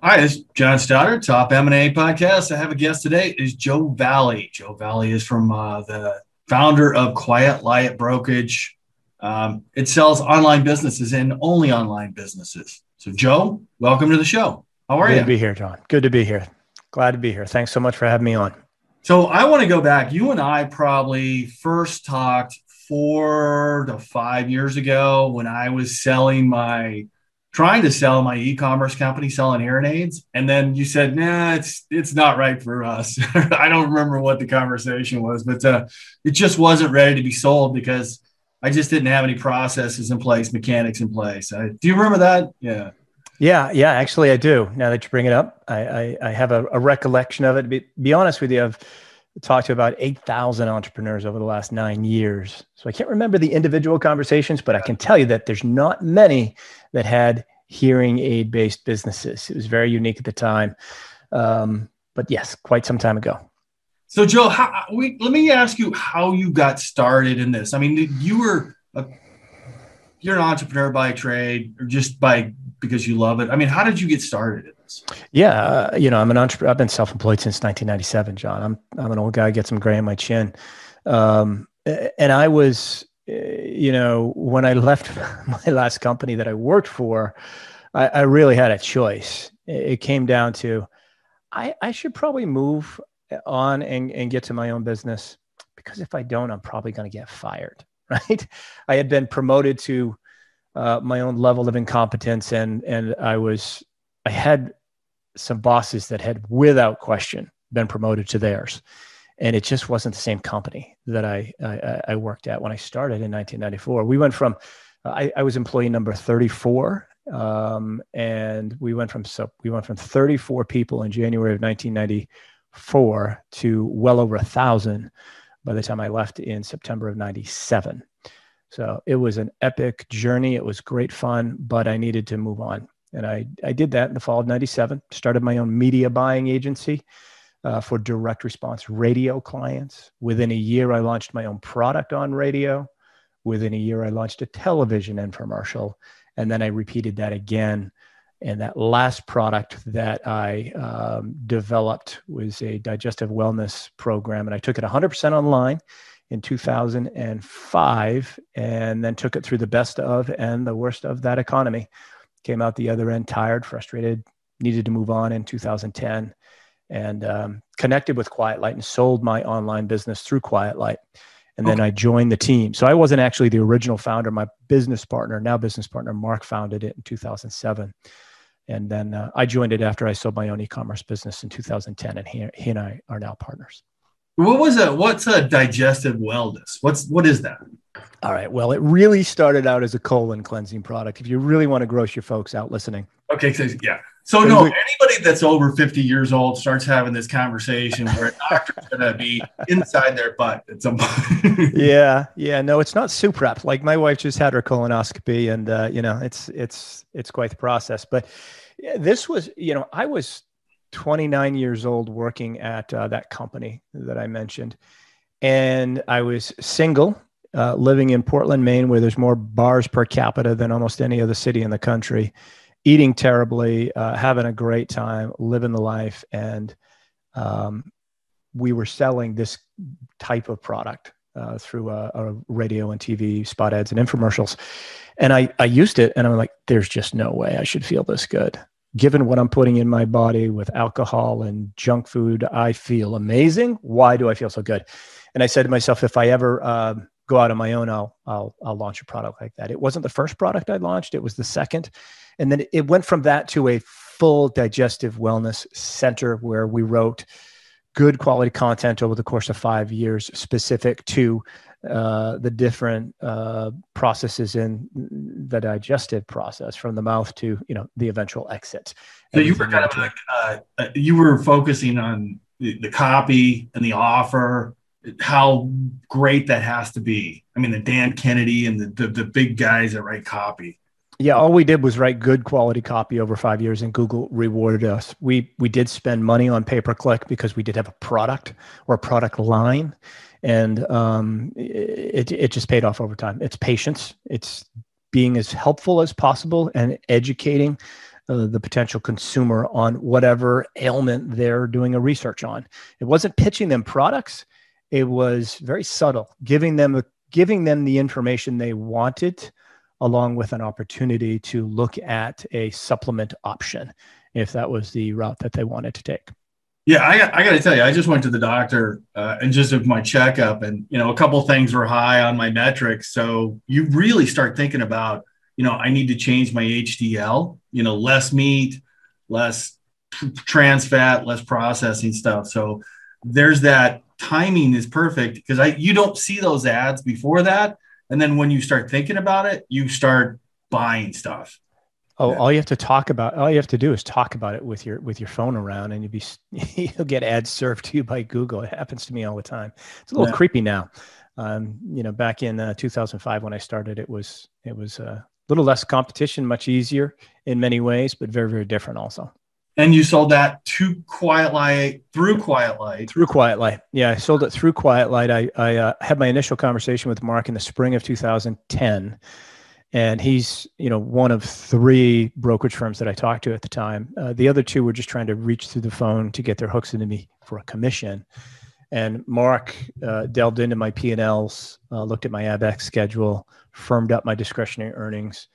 Hi, it's John Stoddard, Top M&A Podcast. I have a guest today is Joe Valley. Joe Valley is from the founder of Quiet Light Brokerage. It sells online businesses and only online businesses. So, Joe, welcome to the show. How are you? Good to be here, John. Good to be here. Glad to be here. Thanks so much for having me on. So I want to go back. You and I probably first talked 4 to 5 years ago when I was trying to sell my e-commerce company, selling airnades. And then you said, nah, it's not right for us. I don't remember what the conversation was, but it just wasn't ready to be sold because I just didn't have any processes in place, mechanics in place. Do you remember that? Yeah. Yeah, actually I do. Now that you bring it up, I have a recollection of it. To be honest with you, I've talked to about 8,000 entrepreneurs over the last 9 years. So I can't remember the individual conversations, but I can tell you that there's not many that had hearing aid-based businesses. It was very unique at the time. But yes, quite some time ago. So Joe, let me ask you how you got started in this. I mean, you're an entrepreneur by trade or just because you love it. I mean, how did you get started in this? Yeah. I'm an entrepreneur. I've been self-employed since 1997, John. I'm an old guy, get some gray on my chin. And I was, when I left my last company that I worked for, I really had a choice. It came down to, I should probably move on and get to my own business, because if I don't, I'm probably going to get fired, right? I had been promoted to my own level of incompetence, and I had some bosses that had, without question, been promoted to theirs, and it just wasn't the same company that I worked at when I started in 1994. We went from I was employee number 34, and we went from 34 people in January of 1994 to well over 1,000 by the time I left in September of 1997. So it was an epic journey. It was great fun, but I needed to move on. And I did that in the fall of 1997, started my own media buying agency for direct response radio clients. Within a year, I launched my own product on radio. Within a year, I launched a television infomercial. And then I repeated that again. And that last product that I developed was a digestive wellness program. And I took it 100% online in 2005, and then took it through the best of and the worst of that economy. Came out the other end tired, frustrated, needed to move on in 2010, and connected with Quiet Light and sold my online business through Quiet Light. And then I joined the team. So I wasn't actually the original founder. My business partner, now business partner, Mark, founded it in 2007. And then I joined it after I sold my own e-commerce business in 2010, and he and I are now partners. What was that? What's a digestive wellness? What is that? All right. Well, it really started out as a colon cleansing product. If you really want to gross your folks out listening. Okay. Yeah. So no, anybody that's over 50 years old starts having this conversation where a doctor's going to be inside their butt at some point. Yeah. No, it's not SuPrep. Like my wife just had her colonoscopy, and it's quite the process. But this was, I was 29 years old working at that company that I mentioned. And I was single, living in Portland, Maine, where there's more bars per capita than almost any other city in the country, eating terribly, having a great time, living the life. And we were selling this type of product through a radio and TV spot ads and infomercials. And I used it, and I'm like, there's just no way I should feel this good. Given what I'm putting in my body with alcohol and junk food, I feel amazing. Why do I feel so good? And I said to myself, if I ever go out on my own, I'll launch a product like that. It wasn't the first product I launched. It was the second. And then it went from that to a full digestive wellness center where we wrote good quality content over the course of 5 years, specific to the different processes in the digestive process, from the mouth to the eventual exit. So you were kind of like you were focusing on the copy and the offer, how great that has to be. I mean, the Dan Kennedy and the big guys that write copy. Yeah, all we did was write good quality copy over 5 years, and Google rewarded us. We did spend money on pay-per-click because we did have a product or a product line, and it just paid off over time. It's patience. It's being as helpful as possible and educating the potential consumer on whatever ailment they're doing a research on. It wasn't pitching them products. It was very subtle, giving them the information they wanted, along with an opportunity to look at a supplement option if that was the route that they wanted to take. Yeah, I got to tell you, I just went to the doctor and just did my checkup, and a couple of things were high on my metrics. So you really start thinking about, I need to change my HDL. Less meat, less trans fat, less processing stuff. So there's that timing is perfect because you don't see those ads before that, and then when you start thinking about it, you start buying stuff. Oh, all you have to do is talk about it with your phone around, and you'll get ads served to you by Google. It happens to me all the time. It's a little creepy now. Back in 2005 when I started, it was a little less competition, much easier in many ways, but very, very different also. And you sold that through Quiet Light. Yeah, I sold it through Quiet Light. I had my initial conversation with Mark in the spring of 2010. And he's, one of three brokerage firms that I talked to at the time. The other two were just trying to reach through the phone to get their hooks into me for a commission. And Mark delved into my P&Ls, looked at my ABEX schedule, firmed up my discretionary earnings,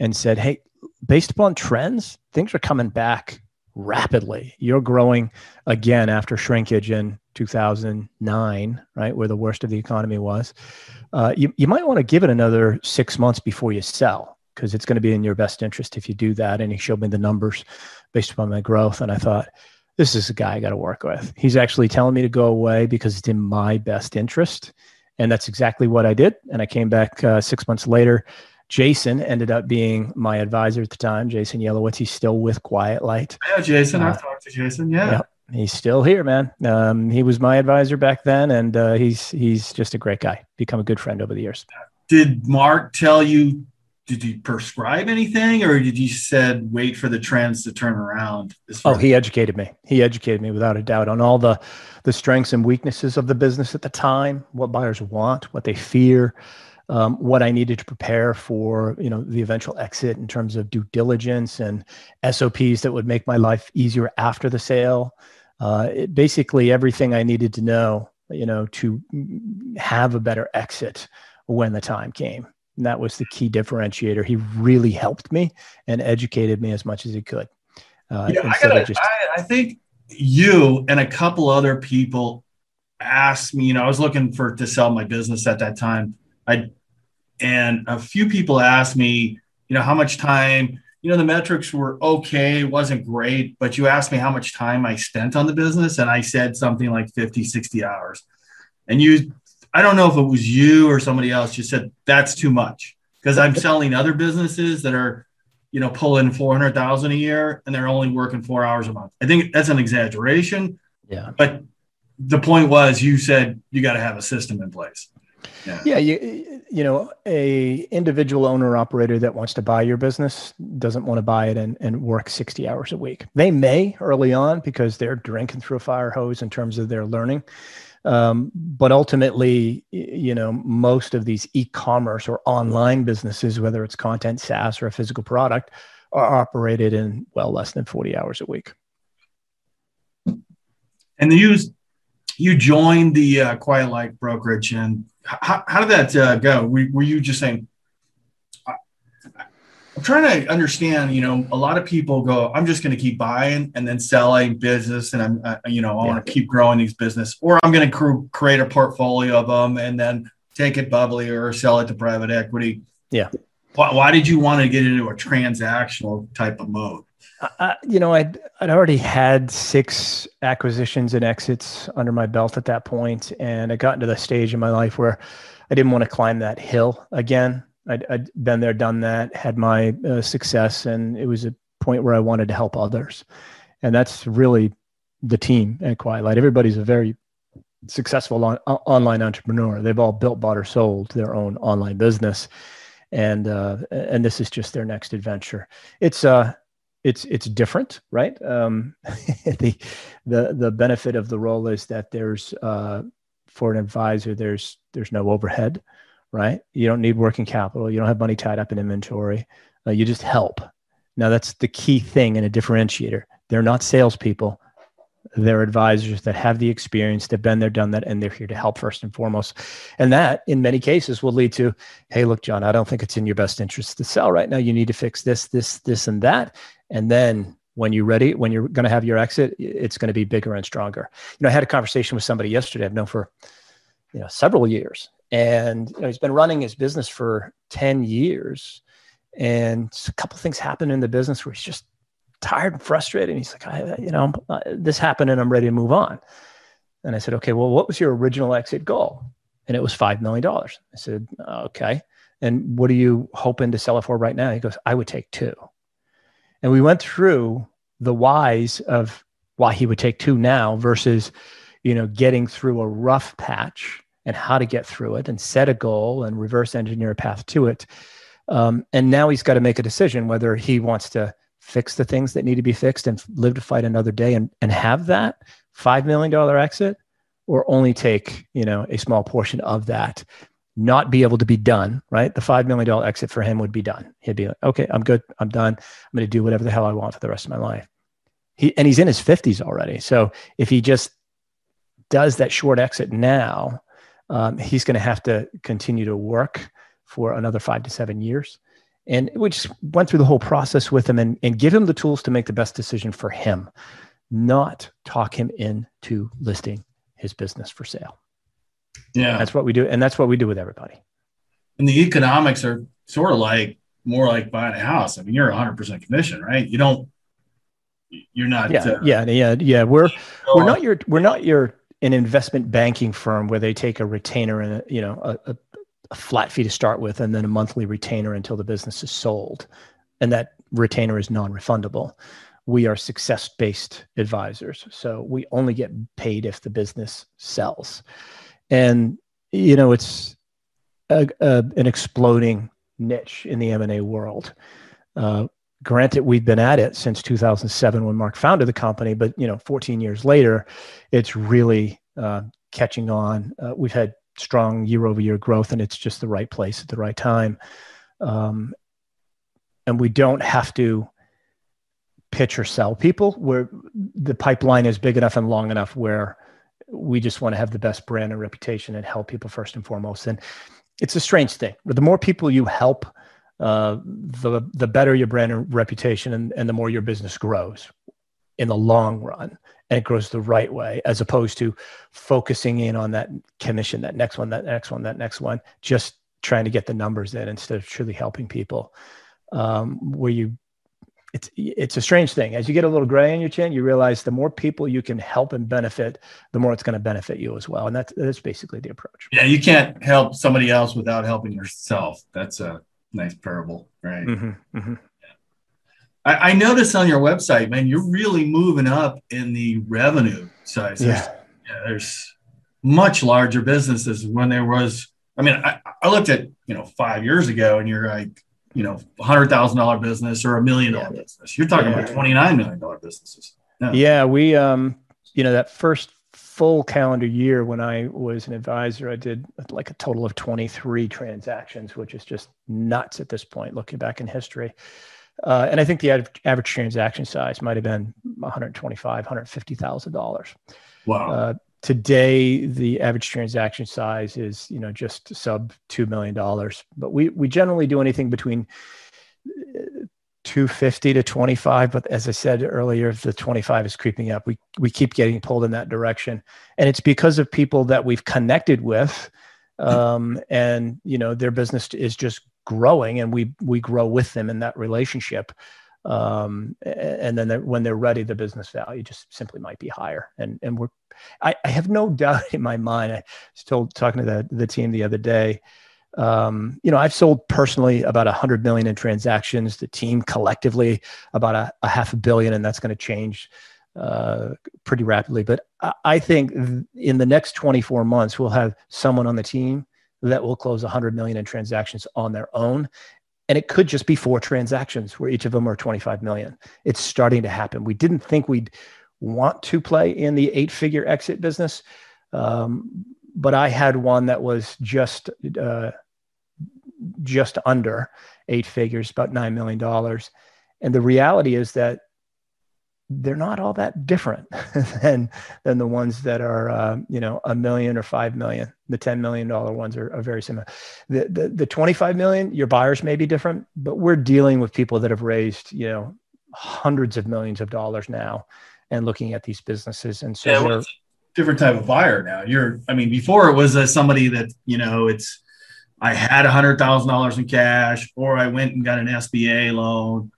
and said, hey, based upon trends, things are coming back rapidly. You're growing again after shrinkage in 2009, right, where the worst of the economy was. You might want to give it another 6 months before you sell, because it's going to be in your best interest if you do that. And he showed me the numbers based upon my growth. And I thought, this is a guy I got to work with. He's actually telling me to go away because it's in my best interest. And that's exactly what I did. And I came back 6 months later. Jason ended up being my advisor at the time. Jason Yelowitz, he's still with Quiet Light. Yeah, Jason. I've talked to Jason. Yeah. He's still here, man. He was my advisor back then, and he's just a great guy. Become a good friend over the years. Did Mark tell you, did he prescribe anything, or did you said wait for the trends to turn around? He educated me. He educated me without a doubt on all the strengths and weaknesses of the business at the time, what buyers want, what they fear, what I needed to prepare for, the eventual exit in terms of due diligence and SOPs that would make my life easier after the sale. Basically everything I needed to know, to have a better exit when the time came. And that was the key differentiator. He really helped me and educated me as much as he could. I think you and a couple other people asked me, I was looking to sell my business at that time. And a few people asked me, how much time, the metrics were okay. It wasn't great, but you asked me how much time I spent on the business. And I said something like 50, 60 hours. And I don't know if it was you or somebody else just said, that's too much, because I'm selling other businesses that are, pulling 400,000 a year and they're only working 4 hours a month. I think that's an exaggeration. Yeah. But the point was, you said, you got to have a system in place. Yeah, a individual owner operator that wants to buy your business doesn't want to buy it and work 60 hours a week. They may early on because they're drinking through a fire hose in terms of their learning. But ultimately, most of these e-commerce or online businesses, whether it's content, SaaS, or a physical product, are operated in less than 40 hours a week. And you joined the Quiet Light brokerage, and how did that go? Were you just saying, I'm trying to understand, a lot of people go, I'm just going to keep buying and then selling business. And I'm, I want to keep growing these business, or I'm going to create a portfolio of them and then take it bubbly or sell it to private equity. Yeah. Why did you want to get into a transactional type of mode? I'd already had 6 acquisitions and exits under my belt at that point. And I got into the stage in my life where I didn't want to climb that hill again. I'd been there, done that, had my success. And it was a point where I wanted to help others. And that's really the team at Quiet Light. Everybody's a very successful online entrepreneur. They've all built, bought, or sold their own online business. And this is just their next adventure. It's different, right? The benefit of the role is that there's for an advisor, there's no overhead, right? You don't need working capital. You don't have money tied up in inventory. You just help. Now, that's the key thing and a differentiator. They're not salespeople. They're advisors that have the experience, they've been there, done that, and they're here to help first and foremost. And that, in many cases, will lead to, hey, look, John, I don't think it's in your best interest to sell right now. You need to fix this, this, this, and that. And then when you're ready, when you're going to have your exit, it's going to be bigger and stronger. You know, I had a conversation with somebody yesterday I've known for, you know, several years. And you know, he's been running his business for 10 years. And a couple of things happened in the business where he's just tired and frustrated. And he's like, this happened and I'm ready to move on. And I said, okay, well, what was your original exit goal? And it was $5 million. I said, okay. And what are you hoping to sell it for right now? He goes, I would take $2. And we went through the whys of why he would take $2 now versus, you know, getting through a rough patch and how to get through it and set a goal and reverse engineer a path to it. And now he's got to make a decision whether he wants to fix the things that need to be fixed and live to fight another day and have that $5 million exit, or only take, you know, a small portion of that, not be able to be done, right? The $5 million exit for him would be done. He'd be like, okay, I'm good. I'm done. I'm going to do whatever the hell I want for the rest of my life. And he's in his 50s already. So if he just does that short exit now, he's going to have to continue to work for another 5 to 7 years. And we just went through the whole process with him and give him the tools to make the best decision for him, not talk him into listing his business for sale. Yeah. And that's what we do. And that's what we do with everybody. And the economics are sort of like, more like buying a house. I mean, you're 100% commission, right? You're not. Yeah. We're not an investment banking firm where they take a retainer and, a flat fee to start with, and then a monthly retainer until the business is sold. And that retainer is non-refundable. We are success-based advisors. So we only get paid if the business sells. And, you know, it's an exploding niche in the M&A world. Granted, we've been at it since 2007 when Mark founded the company, but, you know, 14 years later, it's really catching on. We've had strong year-over-year growth, and it's just the right place at the right time. And we don't have to pitch or sell people, where the pipeline is big enough and long enough where we just want to have the best brand and reputation and help people first and foremost. And it's a strange thing. The more people you help, the better your brand and reputation, and the more your business grows in the long run. And it grows the right way, as opposed to focusing in on that commission, that next one, just trying to get the numbers in instead of truly helping people. It's a strange thing. As you get a little gray on your chin, you realize the more people you can help and benefit, the more it's going to benefit you as well. And that's basically the approach. Yeah. You can't help somebody else without helping yourself. That's a nice parable, right? Mm-hmm, mm-hmm. I noticed on your website, man, you're really moving up in the revenue size. There's much larger businesses when there was, I mean, I looked at, 5 years ago, and you're like, $100,000 business or $1 million business. You're talking about $29 million businesses. Yeah. We, that first full calendar year when I was an advisor, I did like a total of 23 transactions, which is just nuts at this point, looking back in history. And I think the average transaction size might have been $125,000, $150,000. Wow. Today, the average transaction size is, just sub $2 million. But we generally do anything between $250,000 to $25,000. But as I said earlier, the 25 is creeping up. We keep getting pulled in that direction. And it's because of people that we've connected with. And, their business is just growing, and we grow with them in that relationship. And then when they're ready, the business value just simply might be higher. And I have no doubt in my mind. I was talking to the team the other day, I've sold personally about $100 million in transactions, the team collectively about a $500 million, and that's going to change pretty rapidly. But I think in the next 24 months, we'll have someone on the team that will close $100 million in transactions on their own. And it could just be 4 transactions where each of them are $25 million. It's starting to happen. We didn't think we'd want to play in the 8-figure exit business. But I had one that was just under 8 figures, about $9 million. And the reality is that they're not all that different than the ones that are, you know, $1 million or $5 million. The $10 million ones are very similar. The $25 million, your buyers may be different, but we're dealing with people that have raised, you know, hundreds of millions of dollars now and looking at these businesses. And so we're different type of buyer now. I mean, before it was somebody that, you know, it's, I had $100,000 in cash, or I went and got an SBA loan,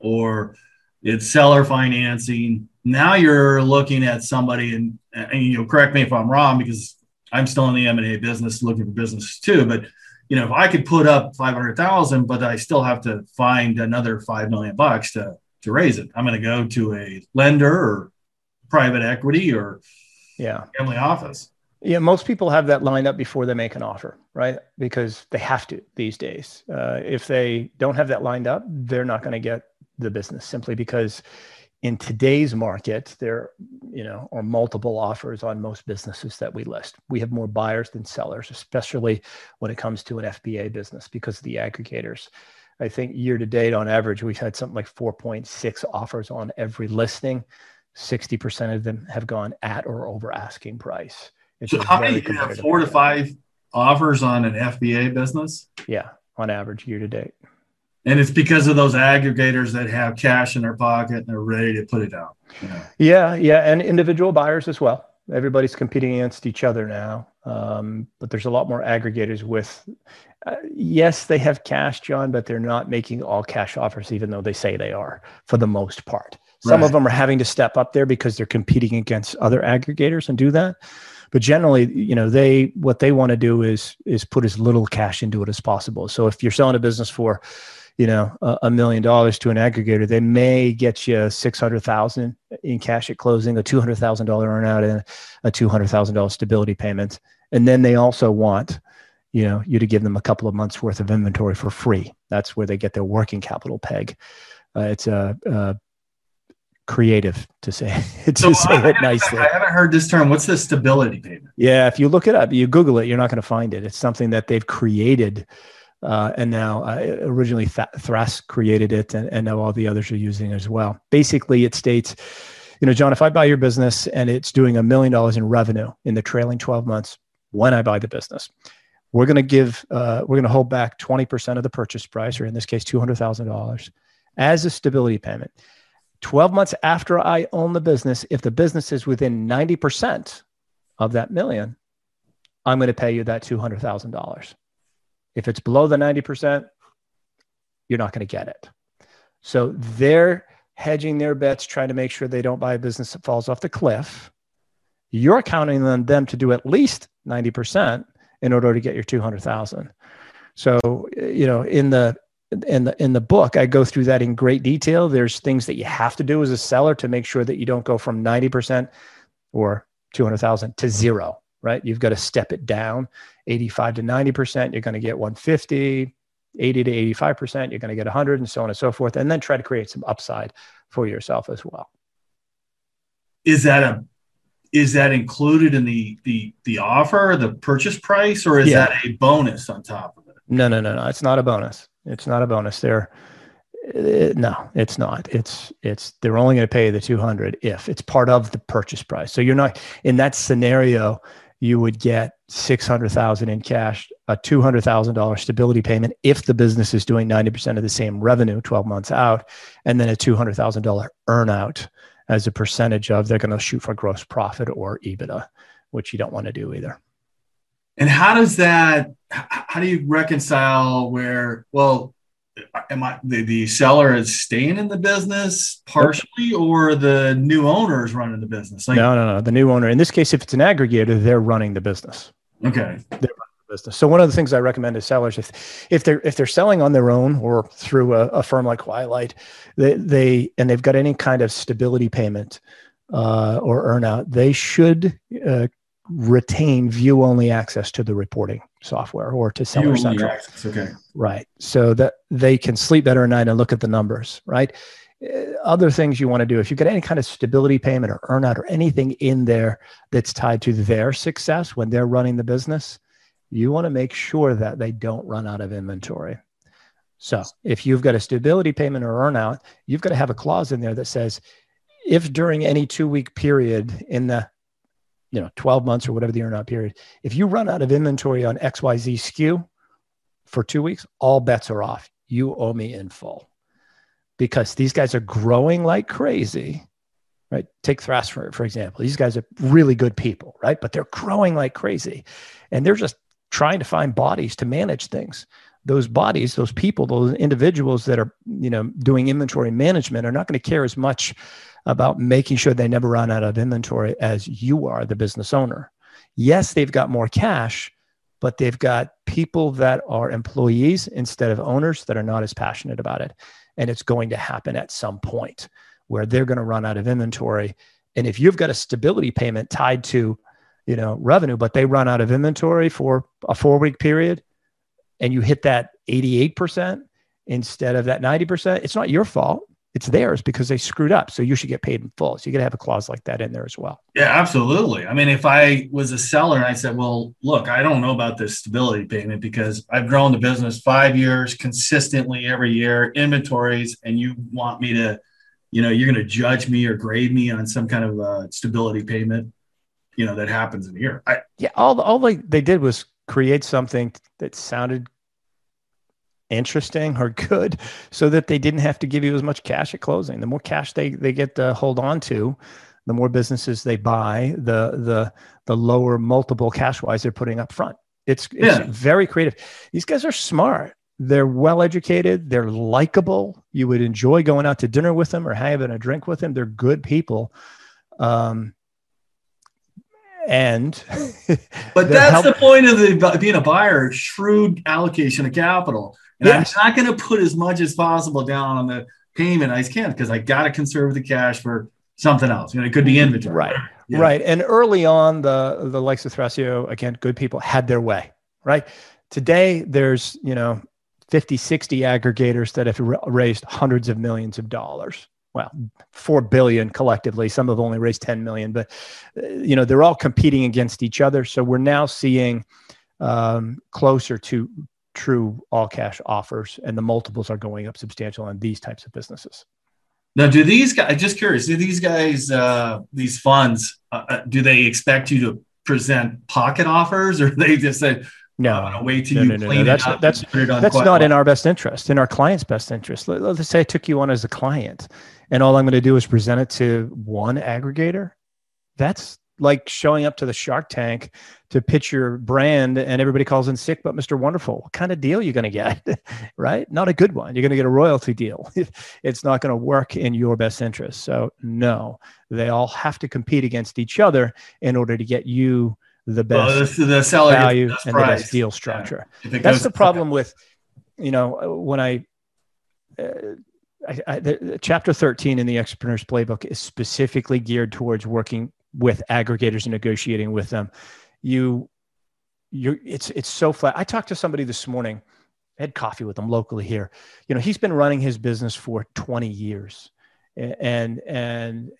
or it's seller financing. Now you're looking at somebody, and you'll correct me if I'm wrong, because I'm still in the M&A business looking for businesses too. But, you know, if I could put up $500,000, but I still have to find another $5 million to raise it, I'm going to go to a lender or private equity or family office. Yeah, most people have that lined up before they make an offer, right? Because they have to these days. If they don't have that lined up, they're not going to get the business, simply because in today's market, there, you know, are multiple offers on most businesses that we list. We have more buyers than sellers, especially when it comes to an FBA business because of the aggregators. I think year to date on average, we've had something like 4.6 offers on every listing. 60% of them have gone at or over asking price. So how many, 4 to 5 offers on an FBA business? Yeah, on average year to date. And it's because of those aggregators that have cash in their pocket and they're ready to put it out. You know? Yeah. And individual buyers as well. Everybody's competing against each other now. But there's a lot more aggregators with, yes, they have cash, John, but they're not making all cash offers, even though they say they are, for the most part. Some of them are having to step up there because they're competing against other aggregators and do that. But generally, you know, what they want to do is put as little cash into it as possible. So if you're selling a business for, you know, $1 million to an aggregator, they may get you $600,000 in cash at closing, a $200,000 earnout, and a $200,000 stability payment. And then they also want, you know, you to give them a couple of months worth of inventory for free. That's where they get their working capital peg. It's a creative to say it nicely. I haven't heard this term. What's the stability payment? Yeah, if you look it up, you Google it, you're not going to find it. It's something that they've created. And now originally Thras created it, and now all the others are using it as well. Basically, it states, you know, John, if I buy your business and it's doing $1 million in revenue in the trailing 12 months, when I buy the business, we're going to hold back 20% of the purchase price, or in this case, $200,000 as a stability payment. 12 months after I own the business, if the business is within 90% of that million, I'm going to pay you that $200,000. If it's below the 90%, you're not going to get it. So they're hedging their bets, trying to make sure they don't buy a business that falls off the cliff. You're counting on them to do at least 90% in order to get your $200,000. So, you know, in the book, I go through that in great detail. There's things that you have to do as a seller to make sure that you don't go from 90% or 200,000 to zero. Right? You've got to step it down 85 to 90%. You're going to get 150, 80 to 85%. You're going to get 100, and so on and so forth. And then try to create some upside for yourself as well. Is that included in the offer, the purchase price, or is that a bonus on top of it? No. It's not a bonus. It's not a bonus there. No, it's not. It's they're only going to pay the 200 if it's part of the purchase price. So you're not in that scenario. You would get $600,000 in cash, a $200,000 stability payment if the business is doing 90% of the same revenue 12 months out, and then a $200,000 earnout as a percentage of they're going to shoot for gross profit or EBITDA, which you don't want to do either. And how do you reconcile where, well, am I the seller is staying in the business partially, or the new owner is running the business? No. The new owner, in this case, if it's an aggregator, they're running the business. Okay. They're running the business. So one of the things I recommend to sellers, if they're selling on their own or through a firm like Quiet Light, and they've got any kind of stability payment or earnout, they should retain view-only access to the reporting software or to Seller Central. Okay. Right. So that they can sleep better at night and look at the numbers, right? Other things you want to do, if you've got any kind of stability payment or earnout or anything in there that's tied to their success when they're running the business, you want to make sure that they don't run out of inventory. So if you've got a stability payment or earnout, you've got to have a clause in there that says, if during any 2-week period in the 12 months or whatever the earnout period, if you run out of inventory on XYZ SKU for 2 weeks, all bets are off. You owe me in full, because these guys are growing like crazy, right? Take Thrasio, for example. These guys are really good people, right? But they're growing like crazy, and they're just trying to find bodies to manage things. Those bodies, those people, those individuals that are, doing inventory management are not going to care as much about making sure they never run out of inventory as you are, the business owner. Yes, they've got more cash, but they've got people that are employees instead of owners that are not as passionate about it. And it's going to happen at some point where they're going to run out of inventory. And if you've got a stability payment tied to, revenue, but they run out of inventory for a 4-week period, and you hit that 88% instead of that 90%, it's not your fault. It's theirs because they screwed up. So you should get paid in full. So you got to have a clause like that in there as well. Yeah, absolutely. I mean, if I was a seller and I said, well, look, I don't know about this stability payment because I've grown the business 5 years consistently every year, inventories, and you want me to, you're going to judge me or grade me on some kind of stability payment, that happens in a year. All they did was create something that sounded interesting or good so that they didn't have to give you as much cash at closing. The more cash they get to hold on to, the more businesses they buy, the lower multiple cash wise they're putting up front. It's very creative. These guys are smart. They're well-educated. They're likable. You would enjoy going out to dinner with them or having a drink with them. They're good people. But that's the point of being a buyer, shrewd allocation of capital. And yes, I'm not going to put as much as possible down on the payment I can because I got to conserve the cash for something else. It could be inventory. Right. Yeah. Right. And early on, the likes of Thrasio, again, good people, had their way. Right. Today, there's 50, 60 aggregators that have raised hundreds of millions of dollars. Well, $4 billion collectively. Some have only raised $10 million, but they're all competing against each other. So we're now seeing closer to true all cash offers, and the multiples are going up substantial on these types of businesses. Now, do these guys? I'm just curious. Do these guys, these funds, do they expect you to present pocket offers, or they just say, No, wait till you clean it up? That's not in our best interest, in our client's best interest. Let's say I took you on as a client, and all I'm going to do is present it to one aggregator. That's like showing up to the Shark Tank to pitch your brand and everybody calls in sick, but Mr. Wonderful. What kind of deal are you going to get? Right? Not a good one. You're going to get a royalty deal. It's not going to work in your best interest. So no, they all have to compete against each other in order to get you the best the seller value the best and price, the best deal structure. Yeah. That's the problem with, when I chapter 13 in the Exitpreneur's Playbook is specifically geared towards working with aggregators and negotiating with them. It's so flat. I talked to somebody this morning, had coffee with him locally here. He's been running his business for 20 years and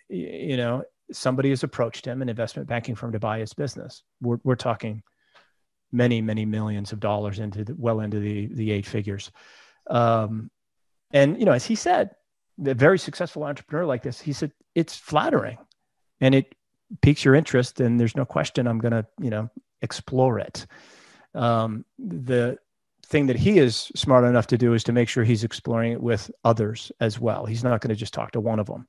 somebody has approached him, an investment banking firm, to buy his business. We're talking many, many millions of dollars into the 8 figures. And as he said, a very successful entrepreneur like this, he said, it's flattering and it piques your interest. And there's no question I'm going to, explore it. The thing that he is smart enough to do is to make sure he's exploring it with others as well. He's not going to just talk to one of them.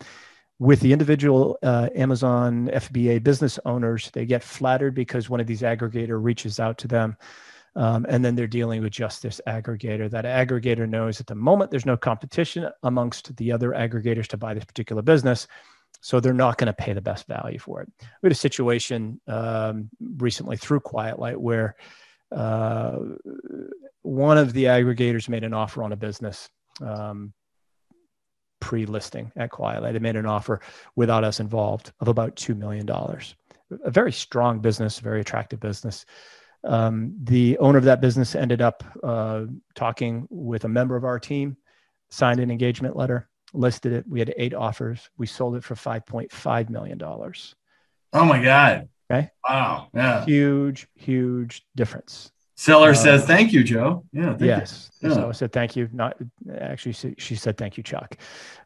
With the individual Amazon FBA business owners, they get flattered because one of these aggregator reaches out to them. And then they're dealing with just this aggregator. That aggregator knows at the moment there's no competition amongst the other aggregators to buy this particular business. So they're not going to pay the best value for it. We had a situation recently through Quiet Light where one of the aggregators made an offer on a business pre-listing at Quiet Light. They made an offer without us involved of about $2 million. A very strong business, very attractive business. The owner of that business ended up talking with a member of our team, signed an engagement letter, listed it. We had 8 offers. We sold it for $5.5 million. Oh my God. Okay. Wow. Yeah. Huge difference. Seller says, thank you, Joe. Yeah. Thank you. Seller said, thank you. Not actually, she said, thank you, Chuck.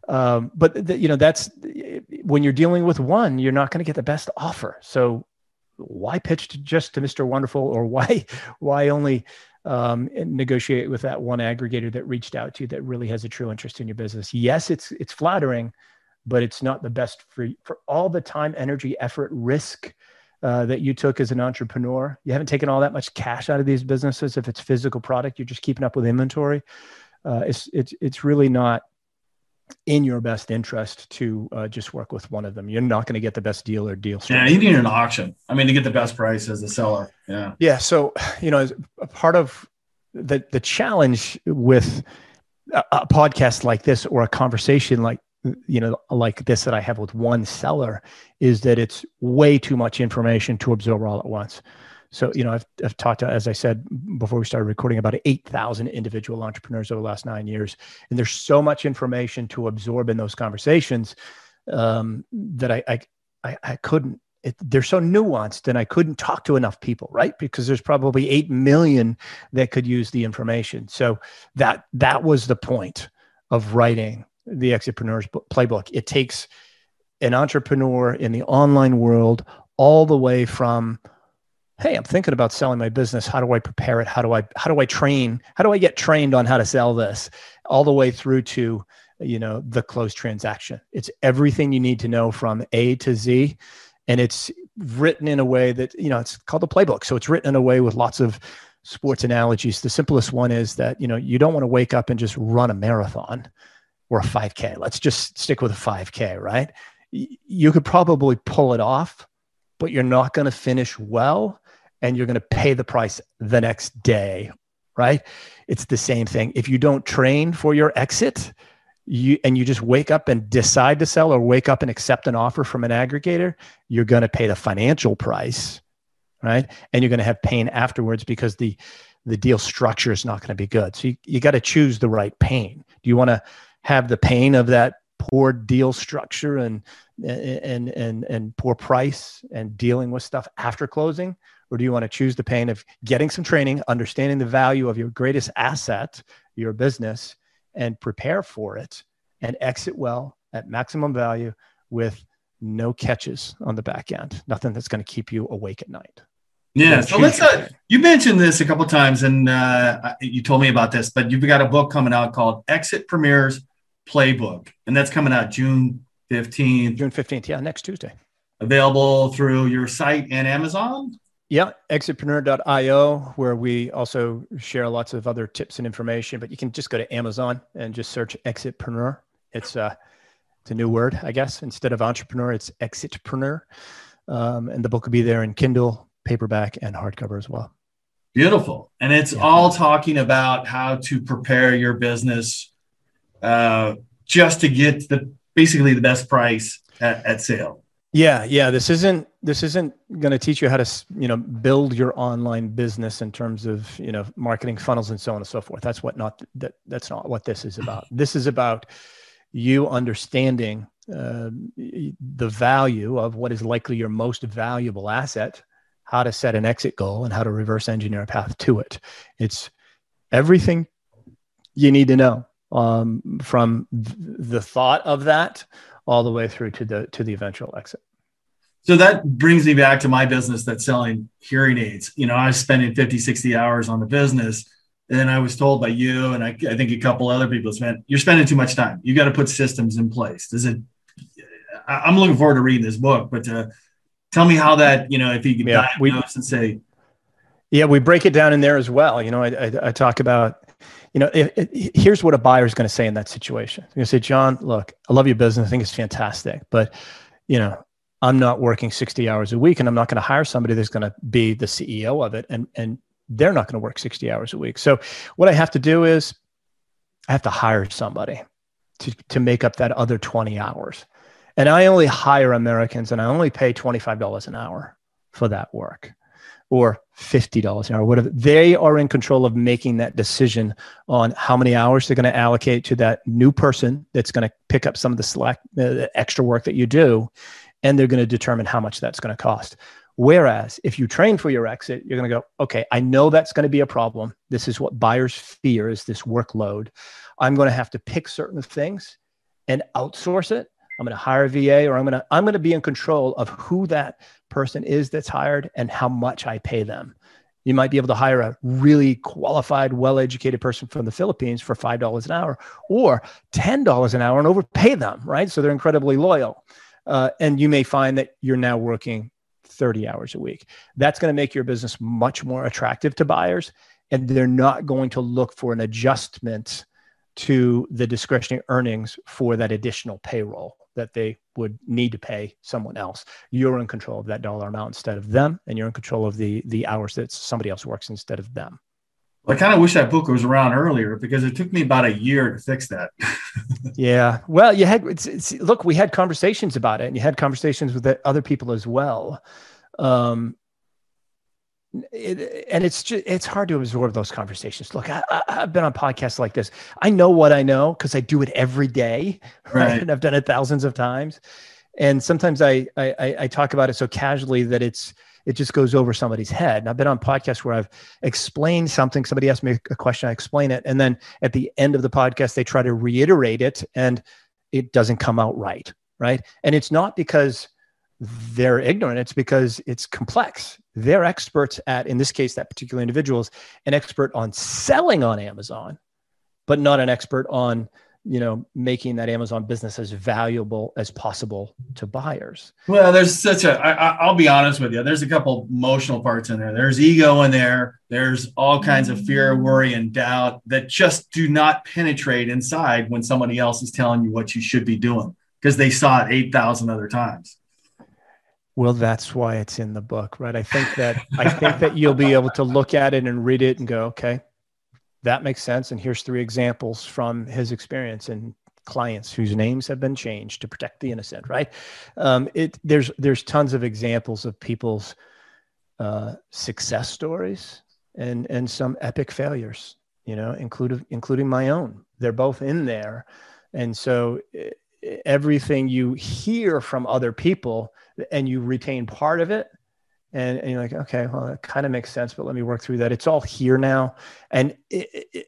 But that's when you're dealing with one, you're not going to get the best offer. So why pitch just to Mr. Wonderful, or why only negotiate with that one aggregator that reached out to you that really has a true interest in your business? Yes, it's flattering, but it's not the best for all the time, energy, effort, risk that you took as an entrepreneur. You haven't taken all that much cash out of these businesses. If it's physical product, you're just keeping up with inventory. It's really not in your best interest to just work with one of them. You're not going to get the best deal or deal structure. Yeah, you need an auction. I mean, to get the best price as a seller. Yeah. Yeah. So, as a part of the challenge with a podcast like this, or a conversation like this that I have with one seller, is that it's way too much information to absorb all at once. So, I've talked to, as I said before we started recording, about 8,000 individual entrepreneurs over the last 9 years. And there's so much information to absorb in those conversations that I couldn't. They're so nuanced, and I couldn't talk to enough people, right? Because there's probably 8 million that could use the information. So that was the point of writing the Exitpreneur's Playbook. It takes an entrepreneur in the online world all the way from, hey, I'm thinking about selling my business. How do I prepare it? How do I train? How do I get trained on how to sell this? All the way through to, the closed transaction. It's everything you need to know from A to Z. And it's written in a way that, it's called the playbook. So it's written in a way with lots of sports analogies. The simplest one is that, you don't want to wake up and just run a marathon or a 5K. Let's just stick with a 5K, right? You could probably pull it off, but you're not going to finish well, and you're going to pay the price the next day, right? It's the same thing. If you don't train for your exit, you just wake up and decide to sell, or wake up and accept an offer from an aggregator, you're going to pay the financial price, right? And you're going to have pain afterwards because the deal structure is not going to be good. So you got to choose the right pain. Do you want to have the pain of that poor deal structure and poor price and dealing with stuff after closing? Or do you want to choose the pain of getting some training, understanding the value of your greatest asset, your business, and prepare for it and exit well at maximum value with no catches on the back end, nothing that's going to keep you awake at night? Yeah. So you mentioned this a couple of times, and you told me about this, but you've got a book coming out called Exitpreneur's Playbook, and that's coming out June 15th. June 15th. Yeah. Next Tuesday. Available through your site and Amazon. Yeah, exitpreneur.io, where we also share lots of other tips and information, but you can just go to Amazon and just search Exitpreneur. It's a new word, I guess. Instead of entrepreneur, it's Exitpreneur. And the book will be there in Kindle, paperback, and hardcover as well. Beautiful. And it's all talking about how to prepare your business just to get basically the best price at sale. Yeah. This isn't going to teach you how to, build your online business in terms of, marketing funnels and so on and so forth. That's not what this is about. This is about you understanding the value of what is likely your most valuable asset, how to set an exit goal, and how to reverse engineer a path to it. It's everything you need to know, from the thought of that all the way through to the eventual exit. So that brings me back to my business that's selling hearing aids. I was spending 50, 60 hours on the business, and then I was told by you, and I think a couple other people, you're spending too much time. You got to put systems in place. I'm looking forward to reading this book, but tell me how that, if you could diagnose and say. Yeah, we break it down in there as well. I talk about, here's what a buyer is going to say in that situation. They're going to say, John, look, I love your business. I think it's fantastic, but I'm not working 60 hours a week, and I'm not going to hire somebody that's going to be the CEO of it. And they're not going to work 60 hours a week. So what I have to do is I have to hire somebody to make up that other 20 hours. And I only hire Americans, and I only pay $25 an hour for that work, or $50 an hour, whatever. They are in control of making that decision on how many hours they're going to allocate to that new person that's going to pick up some of the slack, the extra work that you do, and they're going to determine how much that's going to cost. Whereas if you train for your exit, you're going to go, okay, I know that's going to be a problem. This is what buyers fear, is this workload. I'm going to have to pick certain things and outsource it. I'm going to hire a VA, or I'm going to be in control of who that person is that's hired and how much I pay them. You might be able to hire a really qualified, well-educated person from the Philippines for $5 an hour or $10 an hour and overpay them, right? So they're incredibly loyal. And you may find that you're now working 30 hours a week. That's going to make your business much more attractive to buyers. And they're not going to look for an adjustment to the discretionary earnings for that additional payroll that they would need to pay someone else. You're in control of that dollar amount instead of them, and you're in control of the hours that somebody else works instead of them. Well, I kind of wish that book was around earlier, because it took me about a year to fix that. Yeah. Well, you had, look, we had conversations about it, and you had conversations with other people as well. And it's just, it's hard to absorb those conversations. Look, I've been on podcasts like this. I know what I know because I do it every day, right? And I've done it thousands of times. And sometimes I talk about it so casually that it just goes over somebody's head. And I've been on podcasts where I've explained something. Somebody asked me a question, I explain it, and then at the end of the podcast, they try to reiterate it, and it doesn't come out right, right? And it's not because they're ignorant. It's because it's complex. They're experts at, in this case, that particular individual is an expert on selling on Amazon, but not an expert on, making that Amazon business as valuable as possible to buyers. Well, there's I'll be honest with you. There's a couple emotional parts in there. There's ego in there. There's all kinds of fear, worry, and doubt that just do not penetrate inside when somebody else is telling you what you should be doing because they saw it 8,000 other times. Well, that's why it's in the book, right? I think that you'll be able to look at it and read it and go, okay, that makes sense. And here's three examples from his experience and clients whose names have been changed to protect the innocent, right? There's tons of examples of people's success stories and some epic failures, including my own. They're both in there, and so. Everything you hear from other people and you retain part of it. And you're like, okay, well, that kind of makes sense, but let me work through that. It's all here now. And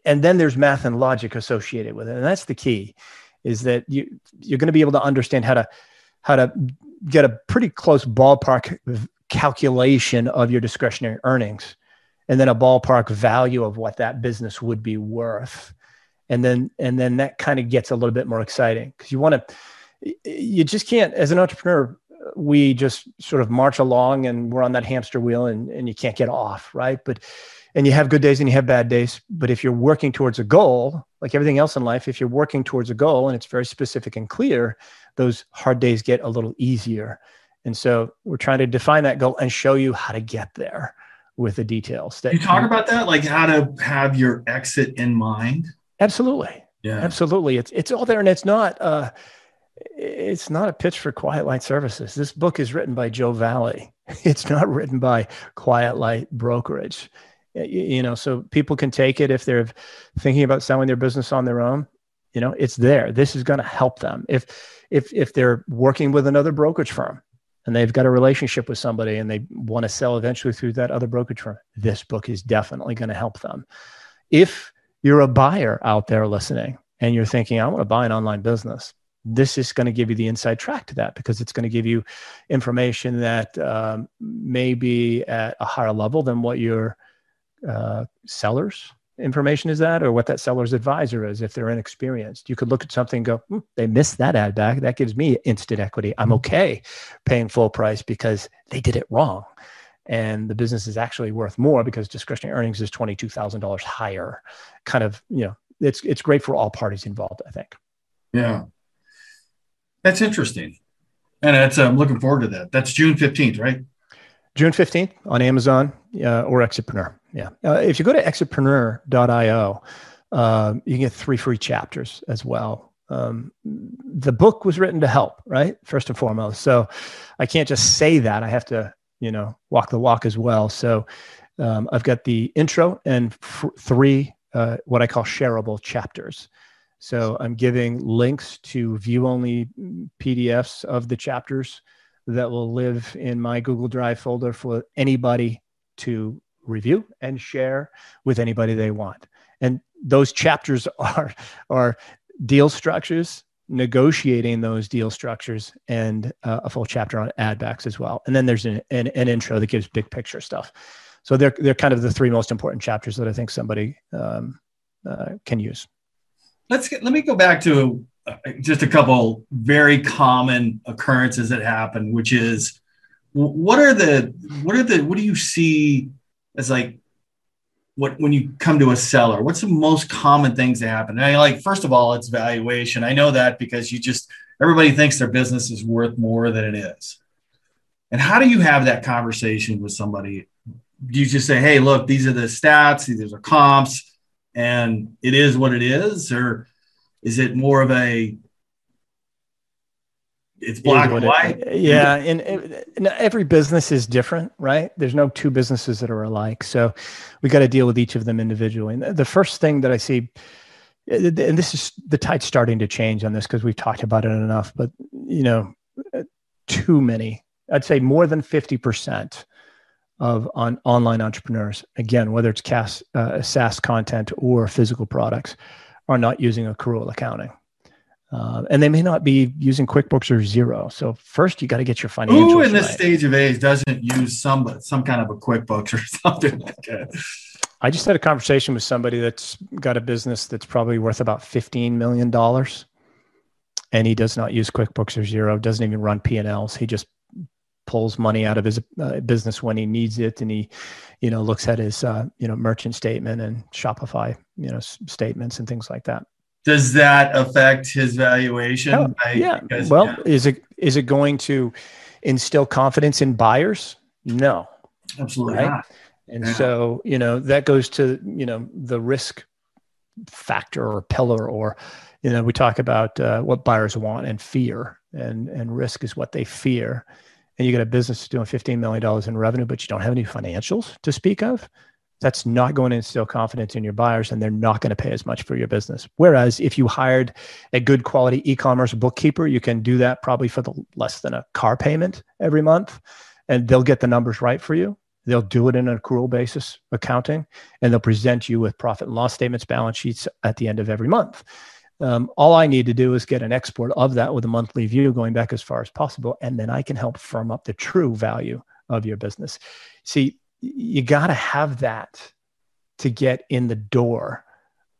then there's math and logic associated with it. And that's the key, is that you're going to be able to understand how to get a pretty close ballpark calculation of your discretionary earnings, and then a ballpark value of what that business would be worth. And then that kind of gets a little bit more exciting, because you just can't, as an entrepreneur, we just sort of march along and we're on that hamster wheel and you can't get off, right? And you have good days and you have bad days. But if you're working towards a goal, like everything else in life, if you're working towards a goal and it's very specific and clear, those hard days get a little easier. And so we're trying to define that goal and show you how to get there with the details. You talk about that, like how to have your exit in mind. Absolutely. Yeah, absolutely. It's all there, and it's not a pitch for Quiet Light Services. This book is written by Joe Valley. It's not written by Quiet Light Brokerage. So people can take it if they're thinking about selling their business on their own. It's there. This is going to help them. If they're working with another brokerage firm and they've got a relationship with somebody and they want to sell eventually through that other brokerage firm, this book is definitely going to help them. If you're a buyer out there listening and you're thinking, I want to buy an online business, this is going to give you the inside track to that, because it's going to give you information that may be at a higher level than what your seller's information is at, or what that seller's advisor is if they're inexperienced. You could look at something and go, they missed that ad back. That gives me instant equity. I'm okay paying full price because they did it wrong. And the business is actually worth more because discretionary earnings is $22,000 higher. Kind of, it's great for all parties involved, I think. Yeah. That's interesting. And I'm looking forward to that. That's June 15th, right? June 15th on Amazon or Exitpreneur. Yeah. If you go to exitpreneur.io, you can get 3 free chapters as well. The book was written to help, right? First and foremost. So I can't just say that. I have to walk the walk as well. So I've got the intro and 3 what I call shareable chapters. So I'm giving links to view-only PDFs of the chapters that will live in my Google Drive folder for anybody to review and share with anybody they want. And those chapters are deal structures, negotiating those deal structures, and a full chapter on ad backs as well. And then there's an intro that gives big picture stuff. So they're kind of the three most important chapters that I think somebody can use. Let me go back to just a couple very common occurrences that happen, which is what do you see as like when you come to a seller? What's the most common things that happen? And first of all, it's valuation. I know that because everybody thinks their business is worth more than it is. And how do you have that conversation with somebody? Do you just say, hey, look, these are the stats, these are comps, and it is what it is? Or is it more of a, it's black and white? Yeah. And every business is different, right? There's no two businesses that are alike. So we got to deal with each of them individually. And the first thing that I see, and this is the tide's starting to change on this because we've talked about it enough, but too many, I'd say more than 50% of online entrepreneurs, again, whether it's SaaS content or physical products, are not using accrual accounting. And they may not be using QuickBooks or Xero. So first, you got to get your financials right. Who in this stage of age doesn't use some kind of a QuickBooks or something like that? I just had a conversation with somebody that's got a business that's probably worth about $15 million. And he does not use QuickBooks or Xero, doesn't even run P&Ls. He just pulls money out of his business when he needs it. And he, looks at his, merchant statement and Shopify, statements and things like that. Does that affect his valuation? Oh, yeah. Is it going to instill confidence in buyers? No, absolutely not. And so, that goes to, the risk factor or pillar, or, we talk about what buyers want and fear, and risk is what they fear. And you got a business doing $15 million in revenue, but you don't have any financials to speak of, that's not going to instill confidence in your buyers, and they're not going to pay as much for your business. Whereas if you hired a good quality e-commerce bookkeeper, you can do that probably for less than a car payment every month, and they'll get the numbers right for you. They'll do it in an accrual basis accounting, and they'll present you with profit and loss statements, balance sheets at the end of every month. All I need to do is get an export of that with a monthly view going back as far as possible, and then I can help firm up the true value of your business. See, you got to have that to get in the door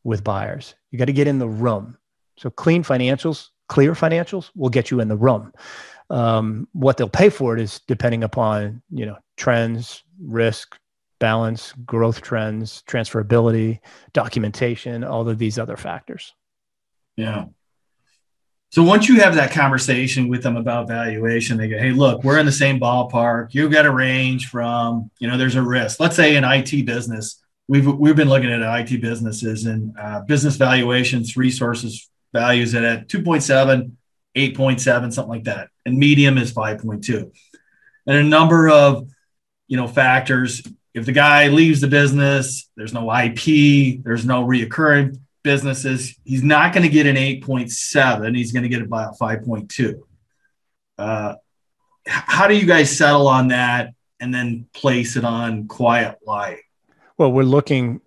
with buyers. You got to get in the room. So clean financials, clear financials will get you in the room. What they'll pay for it is depending upon, trends, risk, balance, growth trends, transferability, documentation, all of these other factors. Yeah. So once you have that conversation with them about valuation, they go, hey, look, we're in the same ballpark. You've got a range from, there's a risk. Let's say an IT business, we've been looking at IT businesses and business valuations, resources values it at 2.7, 8.7, something like that. And medium is 5.2. And a number of, factors. If the guy leaves the business, there's no IP, there's no reoccurring businesses, he's not going to get an 8.7. He's going to get about 5.2. How do you guys settle on that and then place it on Quiet Light? Well, we're looking